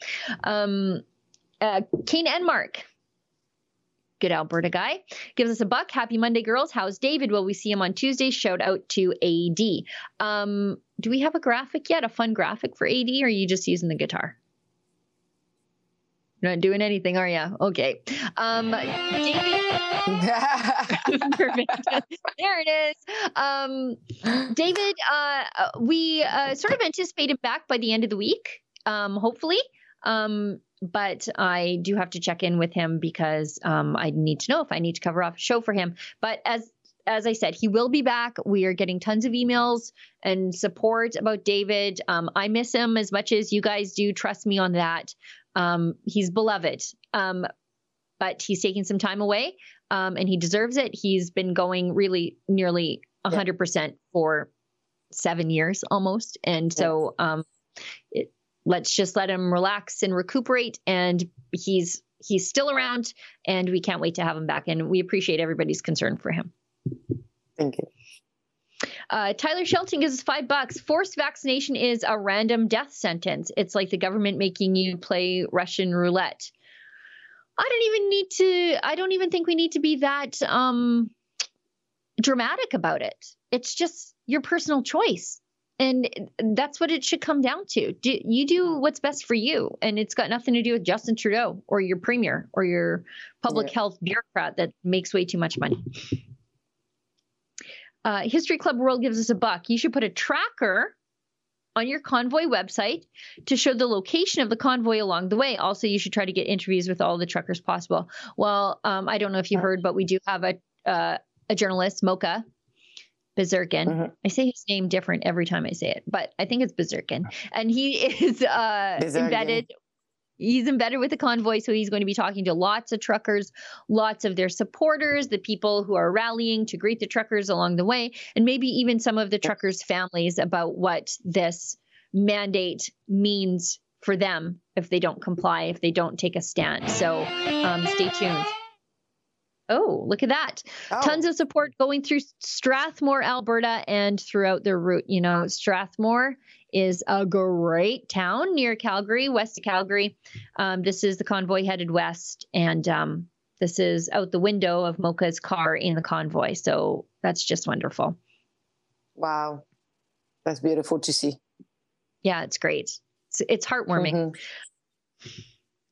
Kane Enmark, good Alberta guy, gives us $1. Happy Monday, girls. How's David? Will we see him on Tuesday? Shout out to AD. Do we have a graphic yet? A fun graphic for AD, or are you just using the guitar? You're not doing anything, are you? Okay. David. Perfect. There it is. David, we sort of anticipate him back by the end of the week, hopefully. But I do have to check in with him because I need to know if I need to cover off a show for him. But as I said, he will be back. We are getting tons of emails and support about David. I miss him as much as you guys do. Trust me on that. He's beloved, but he's taking some time away and he deserves it. He's been going really nearly 100% for 7 years almost. And so let's just let him relax and recuperate. And he's still around and we can't wait to have him back. And we appreciate everybody's concern for him. Thank you. Tyler Shelton gives us $5. Forced vaccination is a random death sentence. It's like the government making you play Russian roulette. I don't even think we need to be that dramatic about it. It's just your personal choice. And that's what it should come down to. You do what's best for you. And it's got nothing to do with Justin Trudeau or your premier or your public health bureaucrat that makes way too much money. History Club World gives us $1. You should put a tracker on your convoy website to show the location of the convoy along the way. Also, you should try to get interviews with all the truckers possible. Well, I don't know if you heard, but we do have a journalist, Mocha Bezirgen. I say his name different every time I say it, but I think it's Bezirgen. And he is embedded. He's embedded with the convoy, so he's going to be talking to lots of truckers, lots of their supporters, the people who are rallying to greet the truckers along the way, and maybe even some of the truckers' families about what this mandate means for them if they don't comply, if they don't take a stand. So stay tuned. Oh, look at that. Oh. Tons of support going through Strathmore, Alberta, and throughout their route. You know, Strathmore is a great town near Calgary, west of Calgary. This is the convoy headed west, and this is out the window of Mocha's car in the convoy. So that's just wonderful. Wow. That's beautiful to see. Yeah, it's great. It's heartwarming.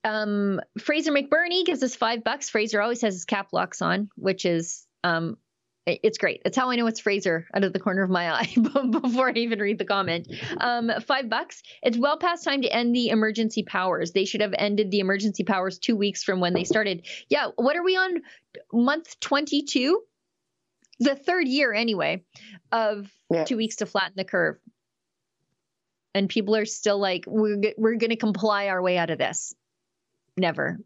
Mm-hmm. Fraser McBurney gives us $5. Fraser always has his cap locks on, which is, it's great. That's how I know it's Fraser out of the corner of my eye before I even read the comment. $5. It's well past time to end the emergency powers. They should have ended the emergency powers 2 weeks from when they started. Yeah. What are we on? Month 22? The third year anyway of 2 weeks to flatten the curve. And people are still like, we're going to comply our way out of this. Never.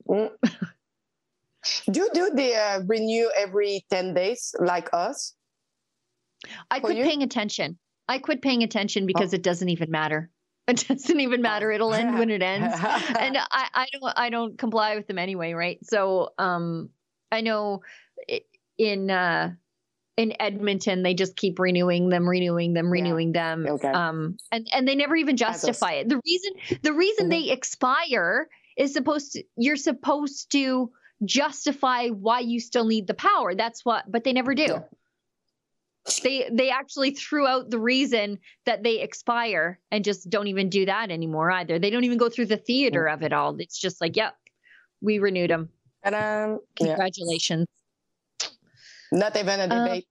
Do they renew every 10 days like us? I quit paying attention. I quit paying attention because it doesn't even matter. It doesn't even matter. It'll end when it ends. And I don't comply with them anyway, right? So I know in Edmonton, they just keep renewing them. Okay. And they never even justify it. The reason they expire is you're supposed to justify why you still need the power. But they never do. Yeah. They actually threw out the reason that they expire and just don't even do that anymore either. They don't even go through the theater of it all. It's just like, we renewed them. And congratulations. Yeah. Not even a debate.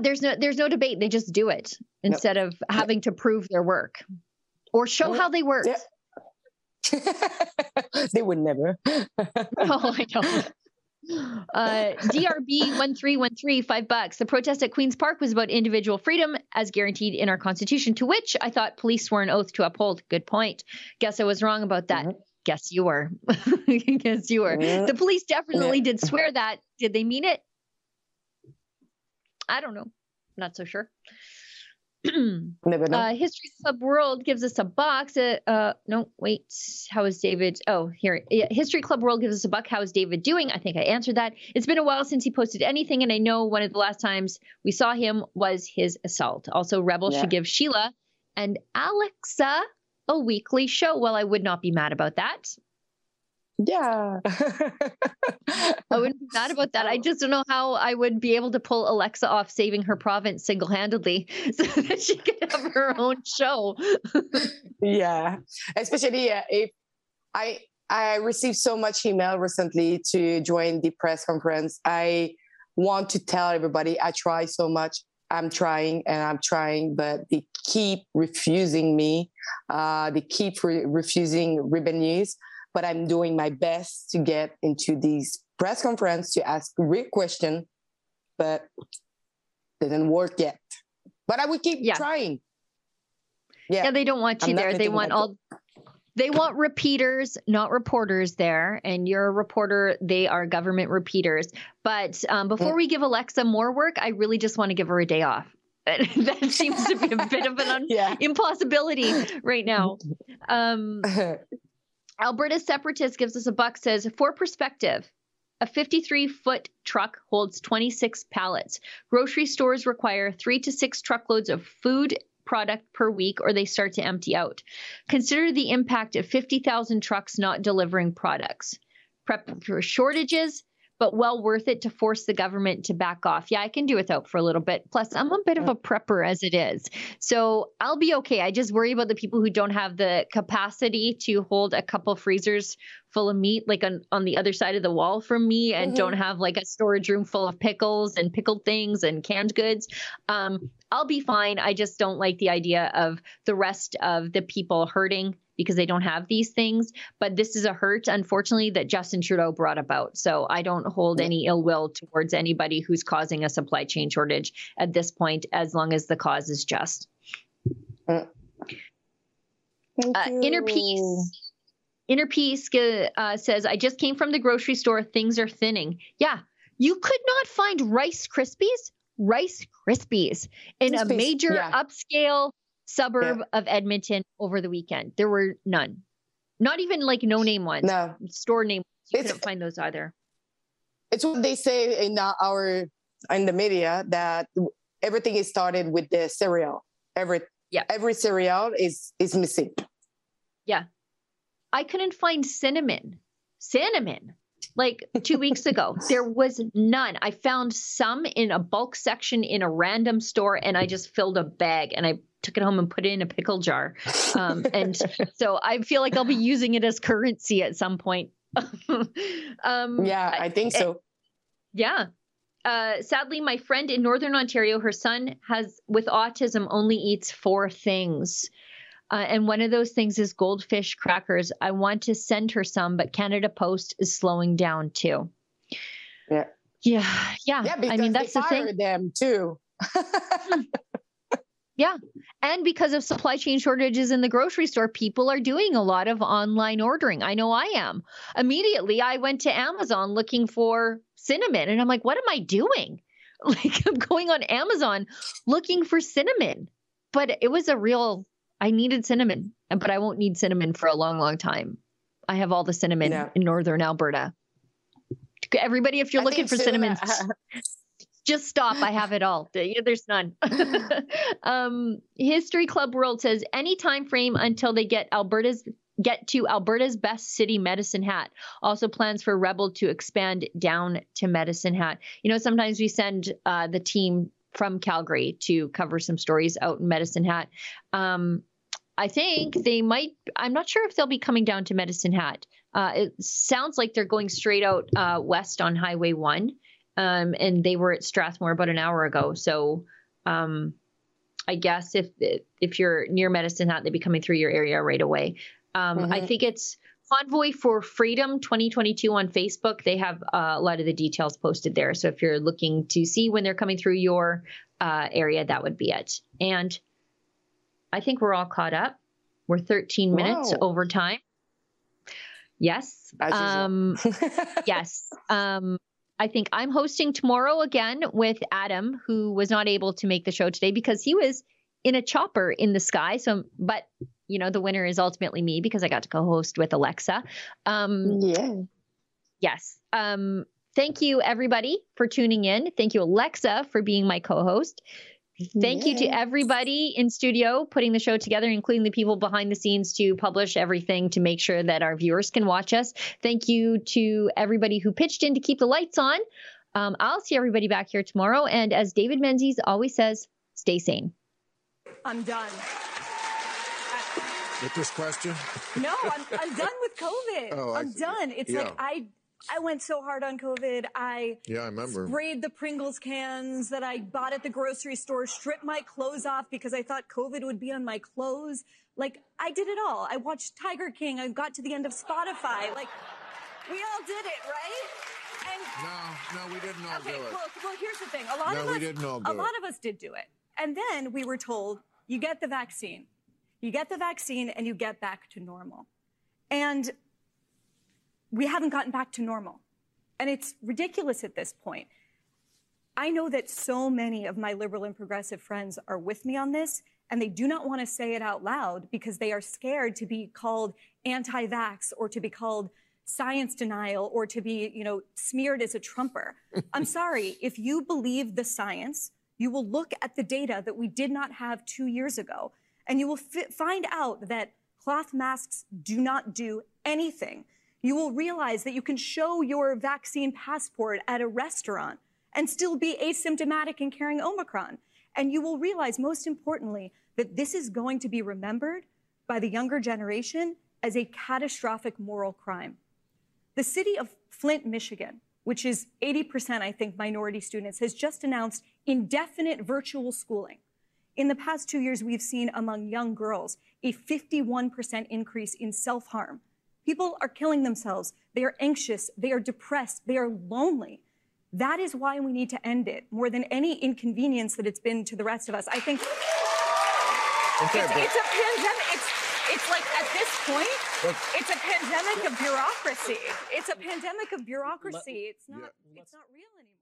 There's no debate. They just do it instead of having to prove their work or show how they work. Yeah. They would never. I don't. DRB1313, $5. The protest at Queen's Park was about individual freedom as guaranteed in our Constitution, to which I thought police swore an oath to uphold. Good point. Guess I was wrong about that. Mm-hmm. Guess you were. Guess you were. Mm-hmm. The police definitely did swear that. Did they mean it? I don't know. Not so sure. Never know. History Club World gives us $1. No, wait. How is David? Oh, here. History Club World gives us $1. How is David doing? I think I answered that. It's been a while since he posted anything, and I know one of the last times we saw him was his assault. Also, Rebel should give Sheila and Alexa a weekly show. Well, I would not be mad about that. Yeah. I wouldn't be mad about that. I just don't know how I would be able to pull Alexa off saving her province single-handedly so that she could have her own show. Especially if I received so much email recently to join the press conference. I want to tell everybody I try so much. I'm trying, but they keep refusing me. They keep refusing revenues, but I'm doing my best to get into these press conference to ask real question, but didn't work yet. But I would keep trying. Yeah, they don't want you there. They want they want repeaters, not reporters there. And you're a reporter. They are government repeaters. But before we give Alexa more work, I really just want to give her a day off. That seems to be a bit of an impossibility right now. Alberta Separatist gives us a buck, says, for perspective, a 53-foot truck holds 26 pallets. Grocery stores require 3 to 6 truckloads of food product per week, or they start to empty out. Consider the impact of 50,000 trucks not delivering products. Prep for shortages, but well worth it to force the government to back off. Yeah, I can do without for a little bit. Plus, I'm a bit of a prepper as it is. So I'll be okay. I just worry about the people who don't have the capacity to hold a couple freezers full of meat, like on the other side of the wall from me, and don't have like a storage room full of pickles and pickled things and canned goods. I'll be fine. I just don't like the idea of the rest of the people hurting because they don't have these things. But this is a hurt, unfortunately, that Justin Trudeau brought about. So I don't hold any ill will towards anybody who's causing a supply chain shortage at this point, as long as the cause is just. Inner Peace. Inner Peace says, I just came from the grocery store. Things are thinning. Yeah, you could not find Rice Krispies in a major upscale suburb of Edmonton over the weekend. There were none. Not even like no-name ones. No. Store name ones. You couldn't find those either. It's what they say in the media, that everything is started with the cereal. Every cereal is missing. Yeah. I couldn't find cinnamon. Like 2 weeks ago, there was none. I found some in a bulk section in a random store, and I just filled a bag and I took it home and put it in a pickle jar. And so I feel like I'll be using it as currency at some point. I think so. Yeah. Sadly, my friend in Northern Ontario, her son with autism only eats 4 things. And one of those things is goldfish crackers. I want to send her some, but Canada Post is slowing down too. Yeah, because I mean, that's the thing. Them too. Yeah. And because of supply chain shortages in the grocery store, people are doing a lot of online ordering. I know I am. Immediately, I went to Amazon looking for cinnamon, and I'm like, what am I doing? Like, I'm going on Amazon looking for cinnamon. But it was I needed cinnamon, but I won't need cinnamon for a long, long time. I have all the cinnamon in Northern Alberta. Everybody, if you're looking for cinnamon, just stop. I have it all. There's none. History Club World says any time frame until they get to Alberta's best city, Medicine Hat. Also plans for Rebel to expand down to Medicine Hat. You know, sometimes we send the team from Calgary to cover some stories out in Medicine Hat. I think I'm not sure if they'll be coming down to Medicine Hat. It sounds like they're going straight out west on Highway 1. And they were at Strathmore about an hour ago. So I guess if you're near Medicine Hat, they'd be coming through your area right away. I think it's Convoy for Freedom 2022 on Facebook. They have a lot of the details posted there. So if you're looking to see when they're coming through your area, that would be it. And I think we're all caught up. We're 13 minutes over time. Yes. Yes. I think I'm hosting tomorrow again with Adam, who was not able to make the show today because he was in a chopper in the sky. But you know, the winner is ultimately me because I got to co-host with Alexa. Yes. Thank you, everybody, for tuning in. Thank you, Alexa, for being my co-host. Thank you to everybody in studio putting the show together, including the people behind the scenes to publish everything to make sure that our viewers can watch us. Thank you to everybody who pitched in to keep the lights on. I'll see everybody back here tomorrow. And as David Menzies always says, stay sane. I'm done. With this question? No, I'm done with COVID. I'm done. It's like I I went so hard on COVID. I remember. Sprayed the Pringles cans that I bought at the grocery store, stripped my clothes off because I thought COVID would be on my clothes. Like, I did it all. I watched Tiger King. I got to the end of Spotify. Like, we all did it, right? No, we didn't all do it. Well, here's the thing. A lot of us did do it. And then we were told, you get the vaccine. You get the vaccine and you get back to normal. And we haven't gotten back to normal. And it's ridiculous at this point. I know that so many of my liberal and progressive friends are with me on this, and they do not want to say it out loud because they are scared to be called anti-vax or to be called science denial or to be, smeared as a Trumper. I'm sorry, if you believe the science, you will look at the data that we did not have 2 years ago, and you will find out that cloth masks do not do anything. You will realize that you can show your vaccine passport at a restaurant and still be asymptomatic and carrying Omicron. And you will realize, most importantly, that this is going to be remembered by the younger generation as a catastrophic moral crime. The city of Flint, Michigan, which is 80%, I think, minority students, has just announced indefinite virtual schooling. In the past 2 years, we've seen among young girls a 51% increase in self-harm. People are killing themselves. They are anxious. They are depressed. They are lonely. That is why we need to end it more than any inconvenience that it's been to the rest of us. I think it's a pandemic. It's like at this point, it's a pandemic of bureaucracy. It's not real anymore.